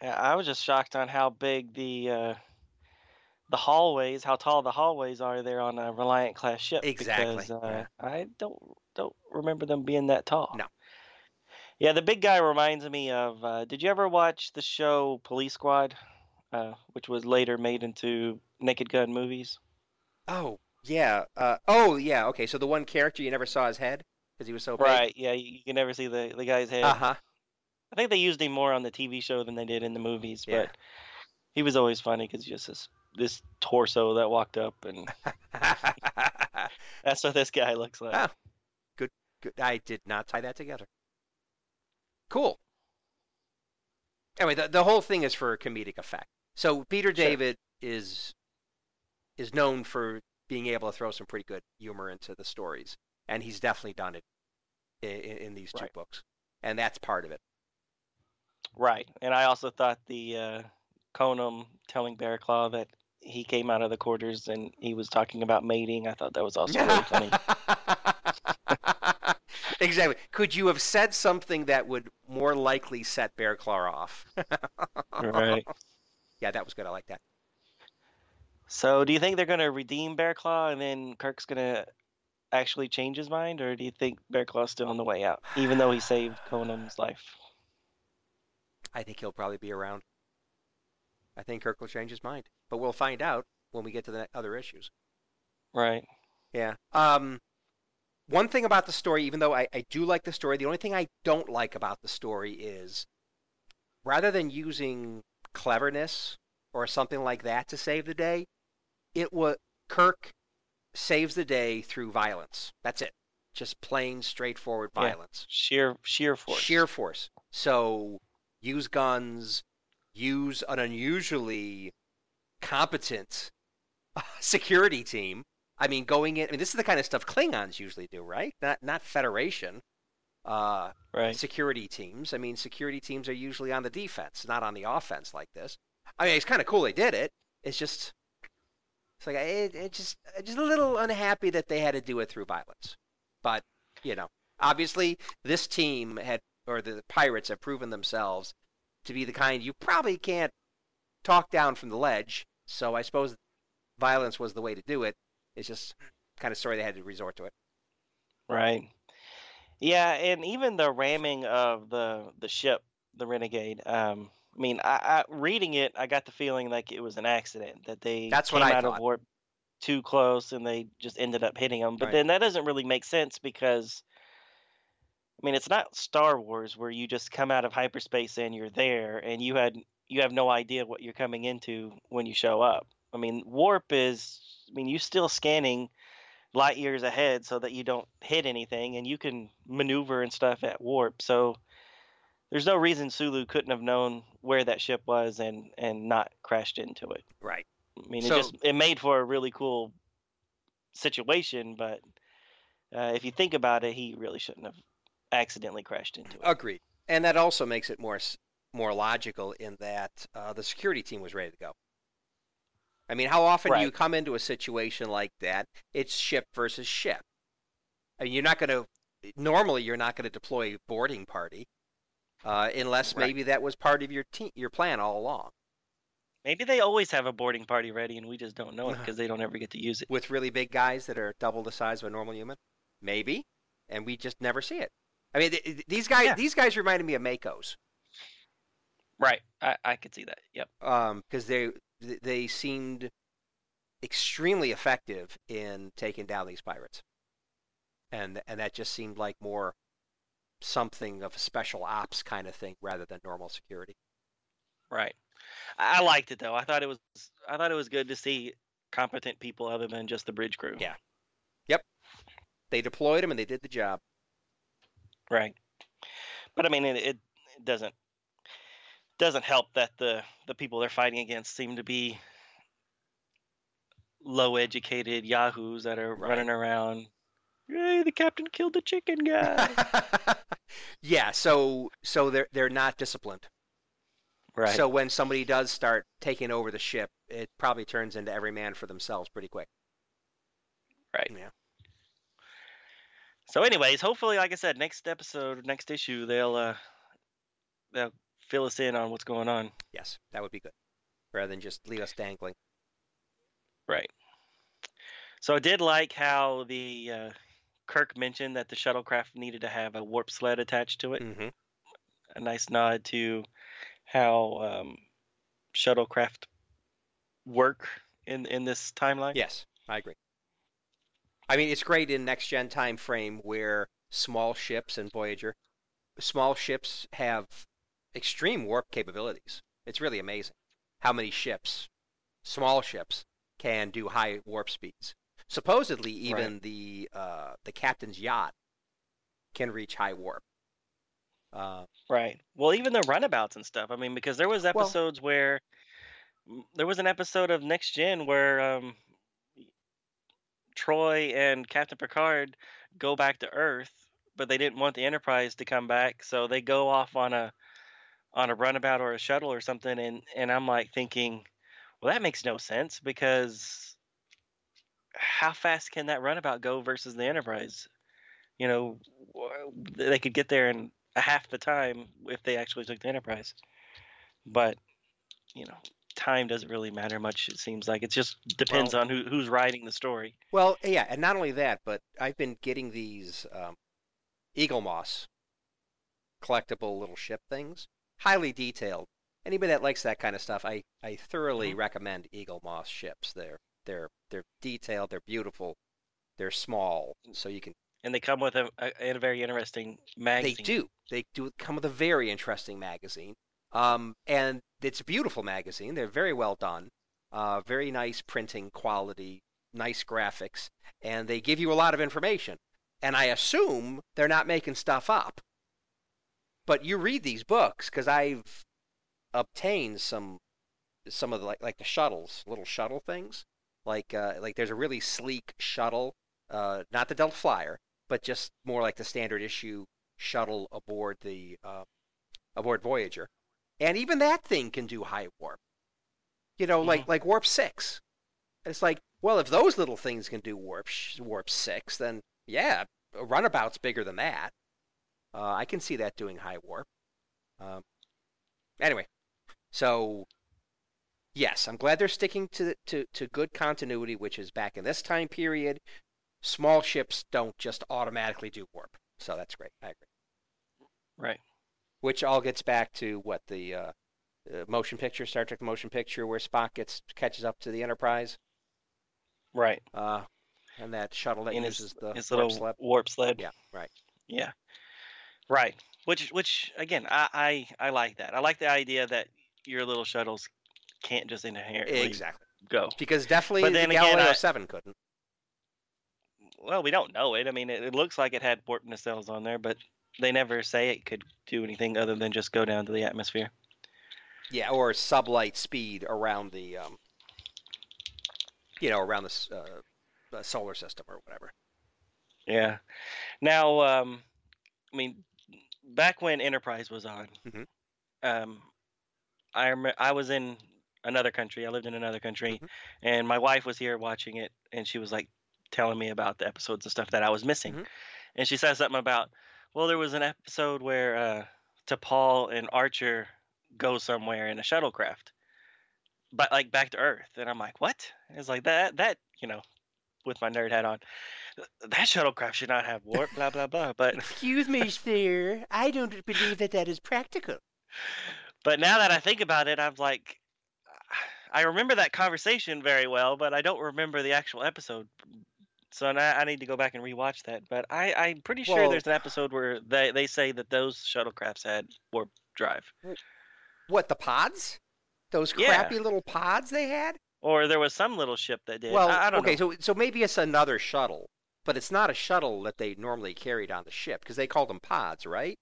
Yeah, I was just shocked on how big the uh, the hallways, how tall the hallways are there on a Reliant class ship. Exactly. Because, uh, yeah. I don't don't remember them being that tall. No. Yeah, the big guy reminds me of. Uh, did you ever watch the show Police Squad, uh, which was later made into Naked Gun movies? Oh. Yeah. Uh, oh, yeah. Okay. So the one character you never saw his head because he was so big. Right. Yeah. You, you can never see the, the guy's head. Uh huh. I think they used him more on the T V show than they did in the movies. Yeah. But he was always funny because just this this torso that walked up, and that's what this guy looks like. Oh, good. Good. I did not tie that together. Cool. Anyway, the the whole thing is for comedic effect. So Peter David sure. is is known for being able to throw some pretty good humor into the stories. And he's definitely done it in, in these two right. books. And that's part of it. Right. And I also thought the uh, Konam telling Bearclaw that he came out of the quarters and he was talking about mating. I thought that was also really funny. Exactly. Could you have said something that would more likely set Bearclaw off? Right. Yeah, that was good. I like that. So do you think they're going to redeem Bearclaw and then Kirk's going to actually change his mind? Or do you think Bearclaw's still on the way out, even though he saved Konam's life? I think he'll probably be around. I think Kirk will change his mind. But we'll find out when we get to the other issues. Right. Yeah. Um, one thing about the story, even though I, I do like the story, the only thing I don't like about the story is rather than using cleverness or something like that to save the day, It was Kirk saves the day through violence. That's it. Just plain, straightforward violence. Yeah. Sheer, sheer force. Sheer force. So use guns. Use an unusually competent security team. I mean, going in. I mean, this is the kind of stuff Klingons usually do, right? Not, not Federation. Uh, right. Security teams. I mean, security teams are usually on the defense, not on the offense like this. I mean, it's kind of cool they did it. It's just. It's like, it, it just, just a little unhappy that they had to do it through violence. But, you know, obviously this team had, or the pirates have proven themselves to be the kind you probably can't talk down from the ledge. So I suppose violence was the way to do it. It's just kind of sorry they had to resort to it. Right. Yeah, and even the ramming of the, the ship, the Renegade, um, I mean, I, I, reading it, I got the feeling like it was an accident, that they That's came what I out thought. of warp too close and they just ended up hitting them. But right. then that doesn't really make sense because, I mean, it's not Star Wars where you just come out of hyperspace and you're there and you had you have no idea what you're coming into when you show up. I mean, warp is, I mean, you're still scanning light years ahead so that you don't hit anything and you can maneuver and stuff at warp. So there's no reason Sulu couldn't have known where that ship was and and not crashed into it. Right. I mean, so, it just it made for a really cool situation, but uh, if you think about it, he really shouldn't have accidentally crashed into it. Agreed. And that also makes it more more logical in that uh, the security team was ready to go. I mean, how often right. do you come into a situation like that? It's ship versus ship. I mean, you're not going to normally you're not going to deploy a boarding party uh, unless right. maybe that was part of your te- your plan all along. Maybe they always have a boarding party ready and we just don't know it because they don't ever get to use it. With really big guys that are double the size of a normal human? Maybe. And we just never see it. I mean, th- th- these guys yeah. these guys reminded me of Makos. Right. I, I could see that. Yep. Um, because they they seemed extremely effective in taking down these pirates. And and that just seemed like more something of a special ops kind of thing rather than normal security. Right. I liked it though. I thought it was I thought it was good to see competent people other than just the bridge crew. Yeah. Yep. They deployed them and they did the job. Right. But I mean, it, it doesn't doesn't help that the the people they're fighting against seem to be low educated yahoos that are right. running around. Hey, the captain killed the chicken guy. yeah. So so they're they're not disciplined. Right. So when somebody does start taking over the ship, it probably turns into every man for themselves pretty quick. Right. Yeah. So anyways, hopefully, like I said, next episode, next issue, they'll uh, they'll fill us in on what's going on. Yes, that would be good, rather than just leave us dangling. Right. So I did like how the uh, Kirk mentioned that the shuttlecraft needed to have a warp sled attached to it. Mm-hmm. A nice nod to how um, shuttlecraft work in, in this timeline. Yes, I agree. I mean, it's great in next-gen time frame where small ships and Voyager, small ships have extreme warp capabilities. It's really amazing how many ships, small ships, can do high warp speeds. Supposedly, even right. the uh, the captain's yacht can reach high warp. Uh, right. Well, even the runabouts and stuff. I mean, because there was episodes well, where there was an episode of Next Gen where um, Troy and Captain Picard go back to Earth, but they didn't want the Enterprise to come back, so they go off on a on a runabout or a shuttle or something. And, and I'm like thinking, well, that makes no sense because how fast can that runabout go versus the Enterprise? You know, they could get there in half the time if they actually took the Enterprise, but you know, time doesn't really matter much. It seems like it just depends well, on who who's writing the story. Well, yeah, and not only that, but I've been getting these um, Eaglemoss collectible little ship things, highly detailed. Anybody that likes that kind of stuff, I I thoroughly mm-hmm. recommend Eaglemoss ships. They're they're they're detailed. They're beautiful. They're small, so you can. And they come with a, a, a very interesting magazine. They do. They do come with a very interesting magazine. Um, and it's a beautiful magazine. They're very well done. Uh, very nice printing quality, nice graphics. And they give you a lot of information. And I assume they're not making stuff up. But you read these books, because I've obtained some some of the, like, like the shuttles, little shuttle things. Like, uh, like there's a really sleek shuttle, uh, not the Delta Flyer, but just more like the standard issue shuttle aboard the uh, aboard Voyager, and even that thing can do high warp. You know, mm-hmm. like like warp six. It's like, well, if those little things can do warp warp six, then yeah, a runabout's bigger than that. Uh, I can see that doing high warp. Um, anyway, so yes, I'm glad they're sticking to to to good continuity, which is back in this time period. Small ships don't just automatically do warp. So that's great. I agree. Right. Which all gets back to what the uh, motion picture, Star Trek motion picture, where Spock gets catches up to the Enterprise. Right. Uh, and that shuttle that and uses his, the his warp little sled. warp sled. Yeah. Right. Yeah. Right. Which, which again, I, I, I like that. I like the idea that your little shuttles can't just inherently exactly. go. Because definitely but then the again, Galileo I, seven couldn't. Well, we don't know it. I mean, it, it looks like it had warp nacelles on there, but they never say it could do anything other than just go down to the atmosphere. Yeah, or sublight speed around the, um, you know, around the uh, the solar system or whatever. Yeah. Now, um, I mean, back when Enterprise was on, mm-hmm. um, I rem- I was in another country. I lived in another country, mm-hmm. and my wife was here watching it, and she was like telling me about the episodes and stuff that I was missing. Mm-hmm. And she said something about, well, there was an episode where uh, T'Pol and Archer go somewhere in a shuttlecraft, but like back to Earth. And I'm like, what? It's like that, that, you know, with my nerd hat on, that shuttlecraft should not have warp, blah, blah, blah. But excuse me, sir, I don't believe that that is practical. But now that I think about it, I'm like, I remember that conversation very well, but I don't remember the actual episode. So now I need to go back and rewatch that. But I, I'm pretty sure well, there's an episode where they, they say that those shuttlecrafts had warp drive. What, the pods? Those crappy yeah. little pods they had? Or there was some little ship that did. Well, I, I don't okay, know. Okay, so, so maybe it's another shuttle, but it's not a shuttle that they normally carried on the ship because they called them pods, right?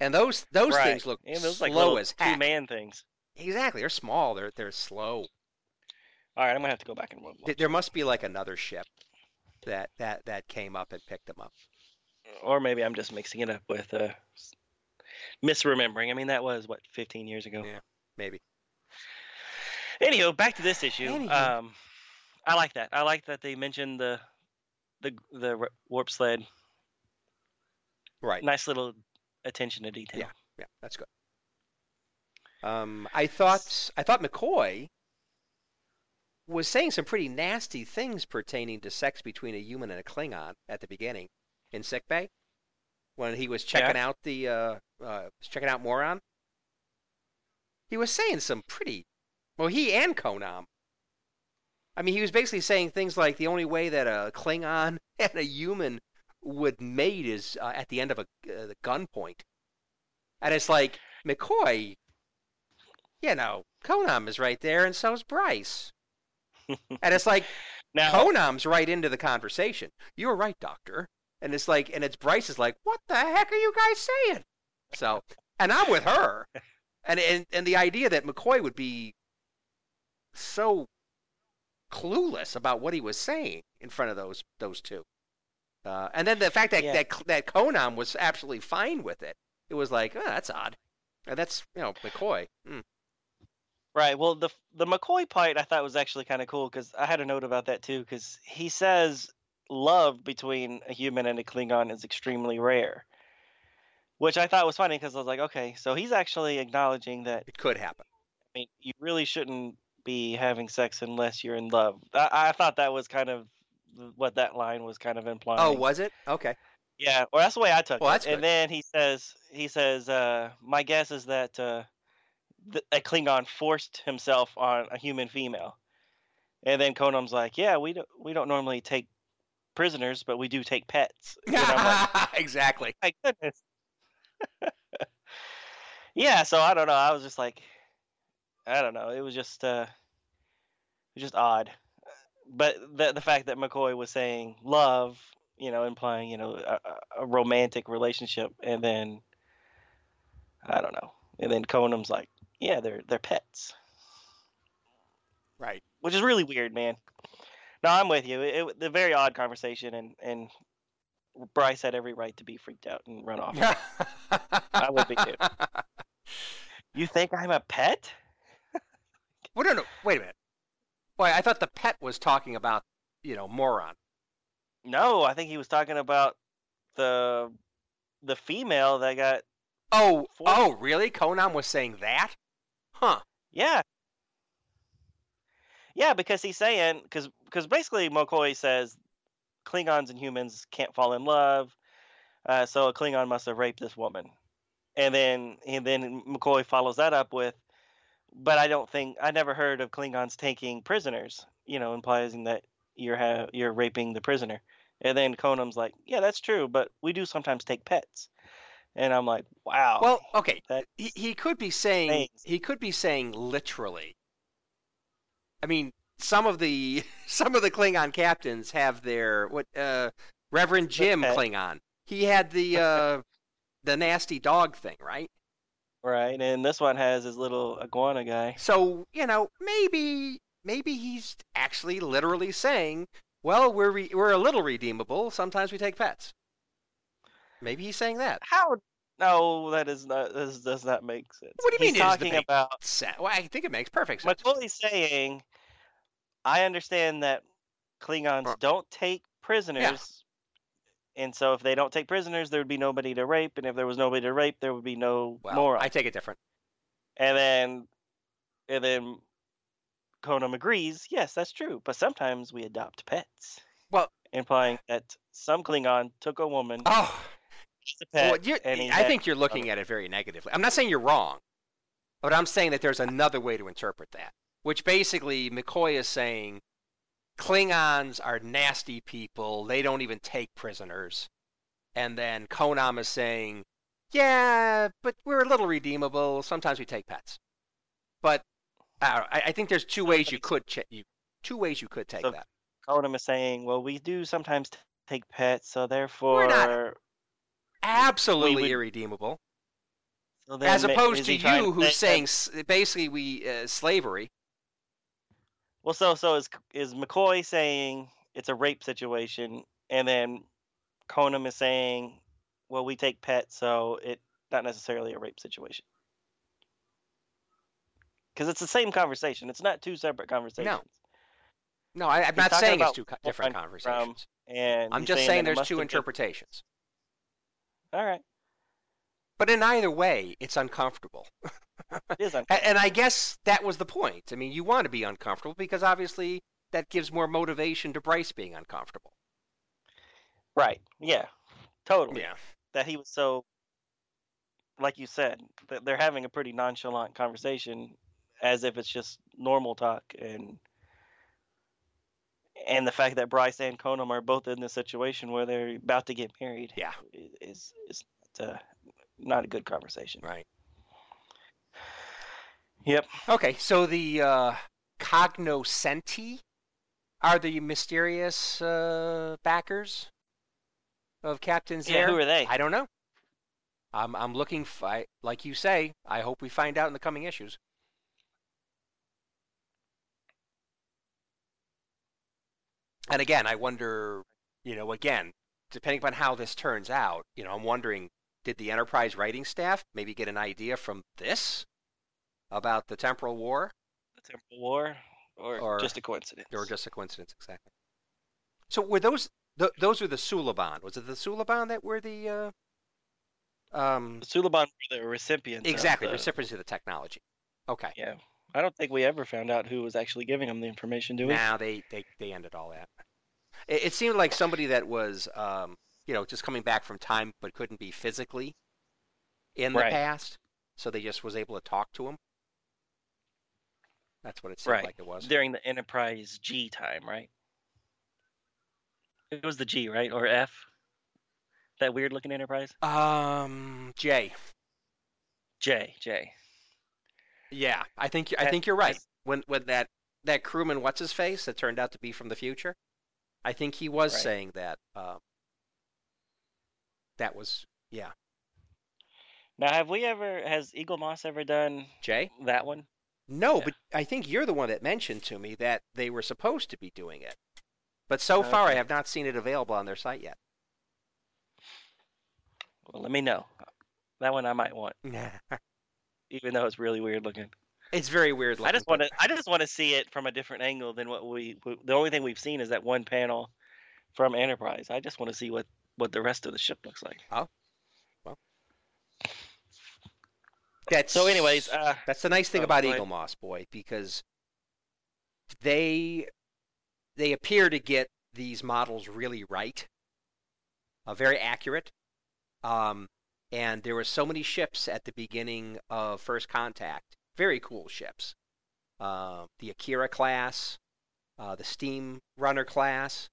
And those those right. things look yeah, those slow like as heck. Two-man things. Exactly. They're small. They're they're slow. All right, I'm going to have to go back and watch. There must be like another ship that, that, that came up and picked them up. Or maybe I'm just mixing it up with uh, misremembering. I mean, that was, what, fifteen years ago? Yeah, maybe. Anywho, back to this issue. Um, I like that. I like that they mentioned the the the warp sled. Right. Nice little attention to detail. Yeah, yeah, that's good. Um, I thought I thought McCoy was saying some pretty nasty things pertaining to sex between a human and a Klingon at the beginning in sickbay when he was checking yeah. out the uh, uh, checking out Moron. He was saying some pretty. Well, he and Konam. I mean, he was basically saying things like the only way that a Klingon and a human would mate is uh, at the end of a uh, the gunpoint. And it's like, McCoy, you know, Konam is right there, and so's Bryce. And it's like, now, Konam's right into the conversation. You're right, Doctor. And it's like, and it's Bryce is like, what the heck are you guys saying? So, and I'm with her. And and, and the idea that McCoy would be so clueless about what he was saying in front of those those two. Uh, and then the fact that, yeah. that that Konam was absolutely fine with it. It was like, oh, that's odd. And that's, you know, McCoy. Mm. Right. Well, the the McCoy part I thought was actually kind of cool because I had a note about that too because he says love between a human and a Klingon is extremely rare, which I thought was funny because I was like, okay, so he's actually acknowledging that. It could happen. I mean, you really shouldn't be having sex unless you're in love. I, I thought that was kind of what that line was kind of implying. Oh, was it? Okay. Yeah, or that's the way I took well, it. That's and good. Then he says, he says, uh, my guess is that uh, the, a Klingon forced himself on a human female. And then Konam's like, yeah, we don't, we don't normally take prisoners, but we do take pets. And I'm like, exactly. My goodness. Yeah, so I don't know. I was just like, I don't know. It was just, uh, it was just odd, but the the fact that McCoy was saying love, you know, implying you know a, a romantic relationship, and then I don't know, and then Konam's like, yeah, they're they're pets, right? Which is really weird, man. No, I'm with you. It, it the very odd conversation, and and Bryce had every right to be freaked out and run off. I would be too. You think I'm a pet? Well, no, no, wait a minute. Boy, I thought the pet was talking about, you know, Moron. No, I think he was talking about the the female that got... Oh, forced. Oh, really? Konam was saying that? Huh. Yeah. Yeah, because he's saying, because because basically McCoy says Klingons and humans can't fall in love, uh, so a Klingon must have raped this woman. And then and then McCoy follows that up with, but I don't think I never heard of Klingons taking prisoners, you know, implying that you're ha- you're raping the prisoner. And then Konam's like, yeah, that's true, but we do sometimes take pets. And I'm like, wow. Well, okay, he he could be saying things. He could be saying literally. I mean, some of the some of the Klingon captains have their what uh, Reverend Jim Klingon. He had the uh, the nasty dog thing, right? Right, and this one has his little iguana guy. So, you know, maybe maybe he's actually literally saying, well, we're re we're a little redeemable. Sometimes we take pets. Maybe he's saying that. How? No, that is not. This does not make sense. What do you he's mean? Talking it about. Well, I think it makes perfect sense. Matuli's saying, I understand that Klingons oh. don't take prisoners. Yeah. And so if they don't take prisoners, there would be nobody to rape. And if there was nobody to rape, there would be no well, moron. I take it different. And then and then Konam agrees, yes, that's true. But sometimes we adopt pets. Well, implying that some Klingon took a woman oh, as a pet. Well, and I think you're looking at it very negatively. I'm not saying you're wrong. But I'm saying that there's another way to interpret that. Which basically McCoy is saying, Klingons are nasty people. They don't even take prisoners. And then Konam is saying, yeah, but we're a little redeemable. Sometimes we take pets. But uh, I, I think there's two ways you could ch you, two ways you could take so that. Konam is saying, well, we do sometimes t take pets, so therefore we're not absolutely we irredeemable. So then as opposed to you, who's saying basically we uh, slavery. Well, so so is is McCoy saying it's a rape situation, and then Konam is saying, well, we take pets, so it's not necessarily a rape situation. Because it's the same conversation. It's not two separate conversations. No, no, I, I'm not saying it's two co different conversations. From, and I'm just saying, saying there's two interpretations. Been... All right. But in either way, it's uncomfortable. It is uncomfortable. And I guess that was the point. I mean, you want to be uncomfortable because obviously that gives more motivation to Bryce being uncomfortable. Right. Yeah. Totally. Yeah. That he was so, like you said, that they're having a pretty nonchalant conversation as if it's just normal talk. And and the fact that Bryce and Konam are both in this situation where they're about to get married. Yeah. Is, is not... Uh, Not a good conversation. Right. Yep. Okay, so the uh, Cognoscenti are the mysterious uh, backers of Captain Zar. Yeah, who are they? I don't know. I'm, I'm looking, f I, like you say, I hope we find out in the coming issues. And again, I wonder, you know, again, depending upon how this turns out, you know, I'm wondering, did the Enterprise writing staff maybe get an idea from this about the temporal war? The temporal war, or, or just a coincidence? Or just a coincidence, exactly. So were those th those were the Suliban? Was it the Suliban that were the? Uh, um, the Suliban were the recipients. Exactly, the... recipients of the technology. Okay. Yeah, I don't think we ever found out who was actually giving them the information, do we? Nah, they they they ended all that. It, it seemed like somebody that was. Um, You know, just coming back from time, but couldn't be physically in the right. past, so they just was able to talk to him. That's what it seemed right. like it was during the Enterprise G time, right? It was the G, right, or F? That weird looking Enterprise. Um, J. J. J. Yeah, I think I think you're right. When when that that crewman, what's his face, that turned out to be from the future, I think he was right. saying that. Um, That was, yeah. Now, have we ever, has Eaglemoss ever done Jay? That one? No, yeah. But I think you're the one that mentioned to me that they were supposed to be doing it. But so okay. far, I have not seen it available on their site yet. Well, let me know. That one I might want. Even though it's really weird looking. It's very weird looking. I just want to, I just want to see it from a different angle than what we, the only thing we've seen is that one panel from Enterprise. I just want to see what, what the rest of the ship looks like. Oh, well. That's, so anyways, uh, that's the nice thing oh, about Eaglemoss, boy, because they they appear to get these models really right, uh, very accurate. Um, and there were so many ships at the beginning of First Contact, very cool ships. Uh, the Akira class, uh, the Steamrunner class.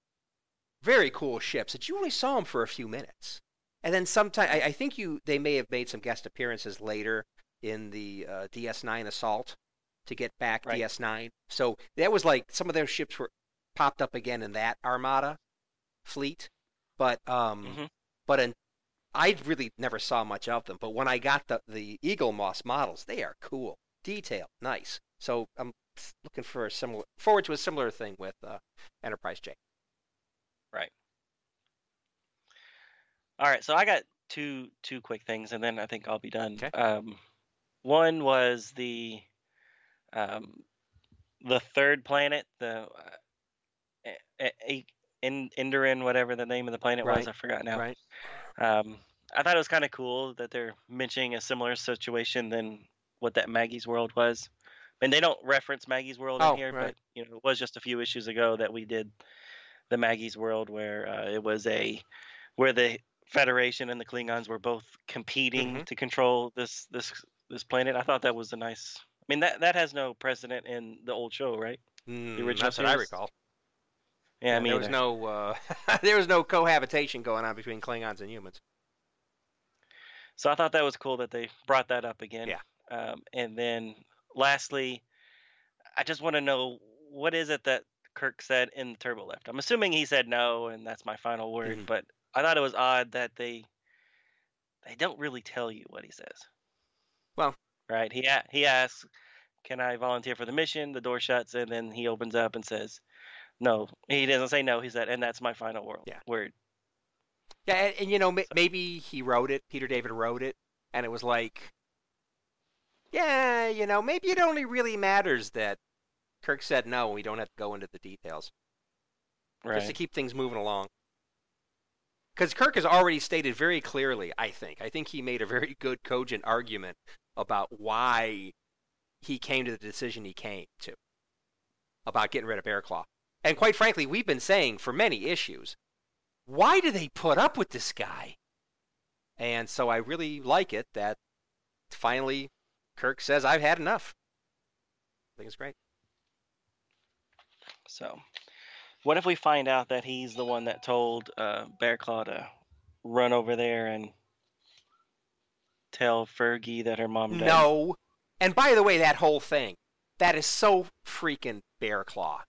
Very cool ships that you only saw them for a few minutes, and then sometime I, I think you they may have made some guest appearances later in the uh, D S nine assault to get back right. D S nine. So that was like some of those ships were popped up again in that Armada fleet, but um, mm-hmm. but in, I really never saw much of them, but when I got the, the Eaglemoss models, they are cool. Detail, nice. So I'm looking for a similar, forward to a similar thing with uh, Enterprise J. Right. All right, so I got two two quick things, and then I think I'll be done. Okay. Um, one was the um, the third planet, the uh, Endorian, whatever the name of the planet right. was. I forgot now. Right. Um, I thought it was kind of cool that they're mentioning a similar situation than what that Maggie's World was. And they don't reference Maggie's World oh, in here, right. but you know, it was just a few issues ago that we did the Maggie's World, where uh, it was a where the Federation and the Klingons were both competing mm-hmm. to control this this this planet. I thought that was a nice. I mean, that that has no precedent in the old show, right? Mm, the original. That's what I recall. Yeah, yeah, I mean, there was no uh, there was no cohabitation going on between Klingons and humans. So I thought that was cool that they brought that up again. Yeah. Um, and then lastly, I just want to know, what is it that Kirk said in the Turbo Lift? I'm assuming he said no, and that's my final word. Mm-hmm. But I thought it was odd that they they don't really tell you what he says. Well, right? He he asks, "Can I volunteer for the mission?" The door shuts, and then he opens up and says, "No." He doesn't say no. He said, "And that's my final word." Yeah. Word. Yeah, and, and you know, so. maybe he wrote it. Peter David wrote it, and it was like, yeah, you know, maybe it only really matters that Kirk said no, and we don't have to go into the details. Right. Just to keep things moving along. Because Kirk has already stated very clearly, I think. I think he made a very good, cogent argument about why he came to the decision he came to about getting rid of Bearclaw. And quite frankly, we've been saying for many issues, why do they put up with this guy? And so I really like it that finally Kirk says, I've had enough. I think it's great. So, what if we find out that he's the one that told uh, Bearclaw to run over there and tell Fergie that her mom died? No. And by the way, that whole thing, that is so freaking Bearclaw.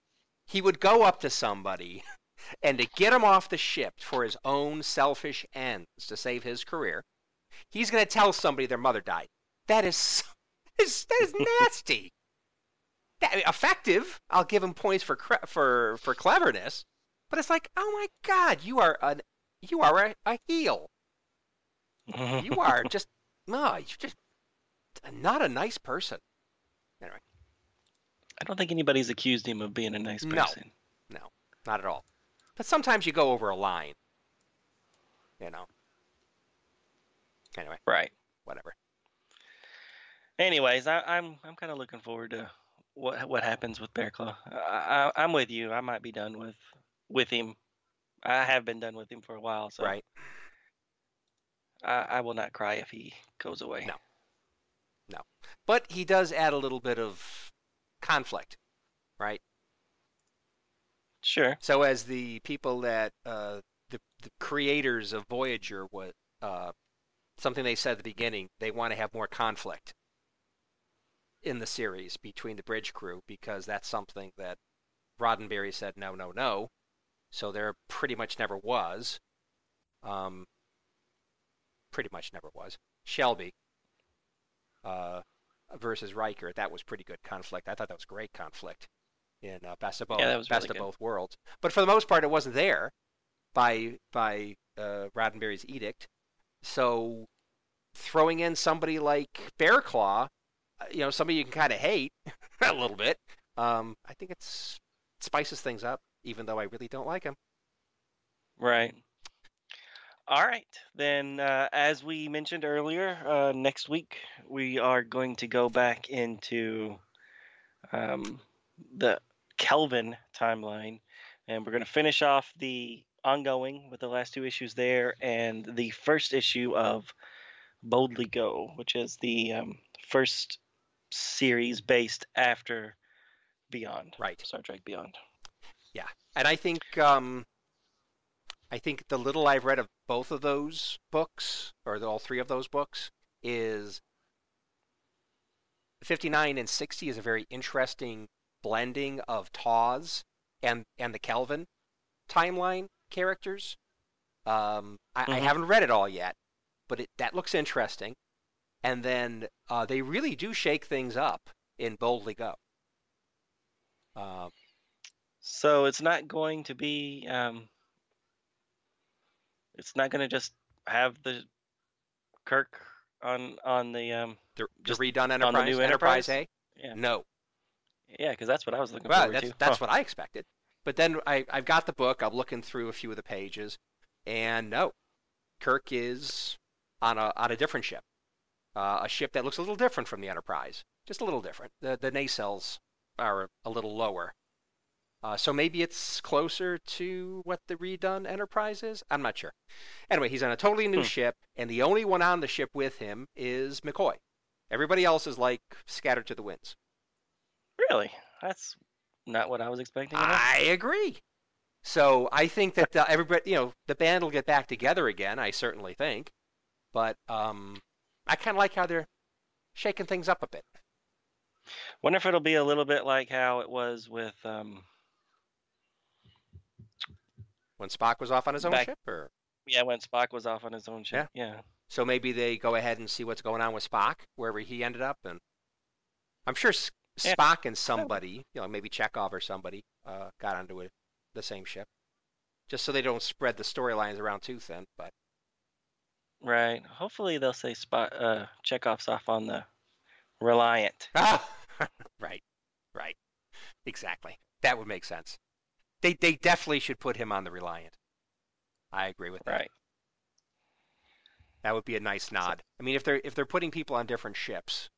He would go up to somebody, and to get him off the ship for his own selfish ends to save his career, he's going to tell somebody their mother died. That is so, that is, that is nasty. That, effective, I'll give him points for for for cleverness, but it's like, oh my God, you are an you are a, a heel. You are just no, you're just not a nice person. Anyway, I don't think anybody's accused him of being a nice person. No, no, not at all. But sometimes you go over a line, you know. Anyway, right, whatever. Anyways, I, I'm I'm kind of looking forward to what what happens with Bearclaw. I, I, I'm with you. I might be done with with him. I have been done with him for a while. So right. I, I will not cry if he goes away. No. No. But he does add a little bit of conflict, right? Sure. So as the people that uh, the the creators of Voyager was uh, something they said at the beginning, they want to have more conflict in the series between the bridge crew, because that's something that Roddenberry said no, no, no. So there pretty much never was. Um, pretty much never was. Shelby uh, versus Riker, that was pretty good conflict. I thought that was great conflict in uh, Best of Both, yeah, Best really of good. Both Worlds. But for the most part, it wasn't there by, by uh, Roddenberry's edict. So throwing in somebody like Bearclaw, you know, somebody you can kind of hate a little bit. Um, I think it's, it spices things up, even though I really don't like him. Right. All right. Then, uh, as we mentioned earlier, uh, next week we are going to go back into um, the Kelvin timeline, and we're going to finish off the ongoing with the last two issues there, and the first issue of Boldly Go, which is the um, first series based after Beyond, right? Star Trek Beyond. Yeah, and I think um, I think the little I've read of both of those books, or the, all three of those books, is fifty-nine and sixty is a very interesting blending of Taw's and and the Kelvin timeline characters. Um, I, mm-hmm. I haven't read it all yet, but it, that looks interesting. And then uh, they really do shake things up in Boldly Go. Uh, so it's not going to be... Um, it's not going to just have the Kirk on on the... Um, the, the redone Enterprise? On the new Enterprise, Enterprise A? Yeah. No. Yeah, because that's what I was looking well, forward that's, to. Well, that's huh. what I expected. But then I, I've got the book. I'm looking through a few of the pages. And no, Kirk is on a on a different ship. Uh, a ship that looks a little different from the Enterprise. Just a little different. The, the nacelles are a little lower. Uh, so maybe it's closer to what the redone Enterprise is? I'm not sure. Anyway, he's on a totally new hmm. ship, and the only one on the ship with him is McCoy. Everybody else is, like, scattered to the winds. Really? That's not what I was expecting. I agree. So I think that uh, everybody, you know, the band will get back together again, I certainly think. But um, I kind of like how they're shaking things up a bit. Wonder if it'll be a little bit like how it was with... Um... When Spock was off on his own back... ship? Or Yeah, when Spock was off on his own ship, yeah. yeah. So maybe they go ahead and see what's going on with Spock, wherever he ended up. And I'm sure S yeah. Spock and somebody, you know, maybe Chekhov or somebody, uh, got onto it, the same ship. Just so they don't spread the storylines around too thin. But Right. Hopefully they'll say Spock, uh, Chekhov's off on the Reliant. Ah! Right. Right. Exactly. That would make sense. They, they definitely should put him on the Reliant. I agree with that. Right. That would be a nice nod. I mean, if they're if they're putting people on different ships,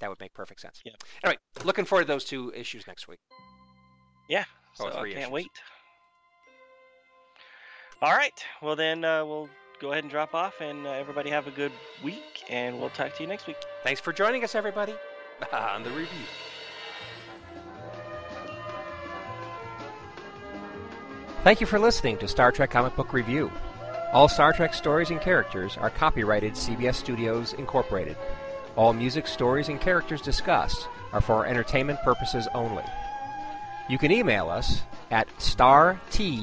that would make perfect sense. Yeah. Anyway, looking forward to those two issues next week. Yeah. Oh, so three I can't issues. wait. All right. Well, then uh, we'll go ahead and drop off, and uh, everybody have a good week, and we'll talk to you next week. Thanks for joining us, everybody, on the review. Thank you for listening to Star Trek Comic Book Review. All Star Trek stories and characters are copyrighted C B S Studios, Incorporated. All music, stories, and characters discussed are for entertainment purposes only. You can email us at star t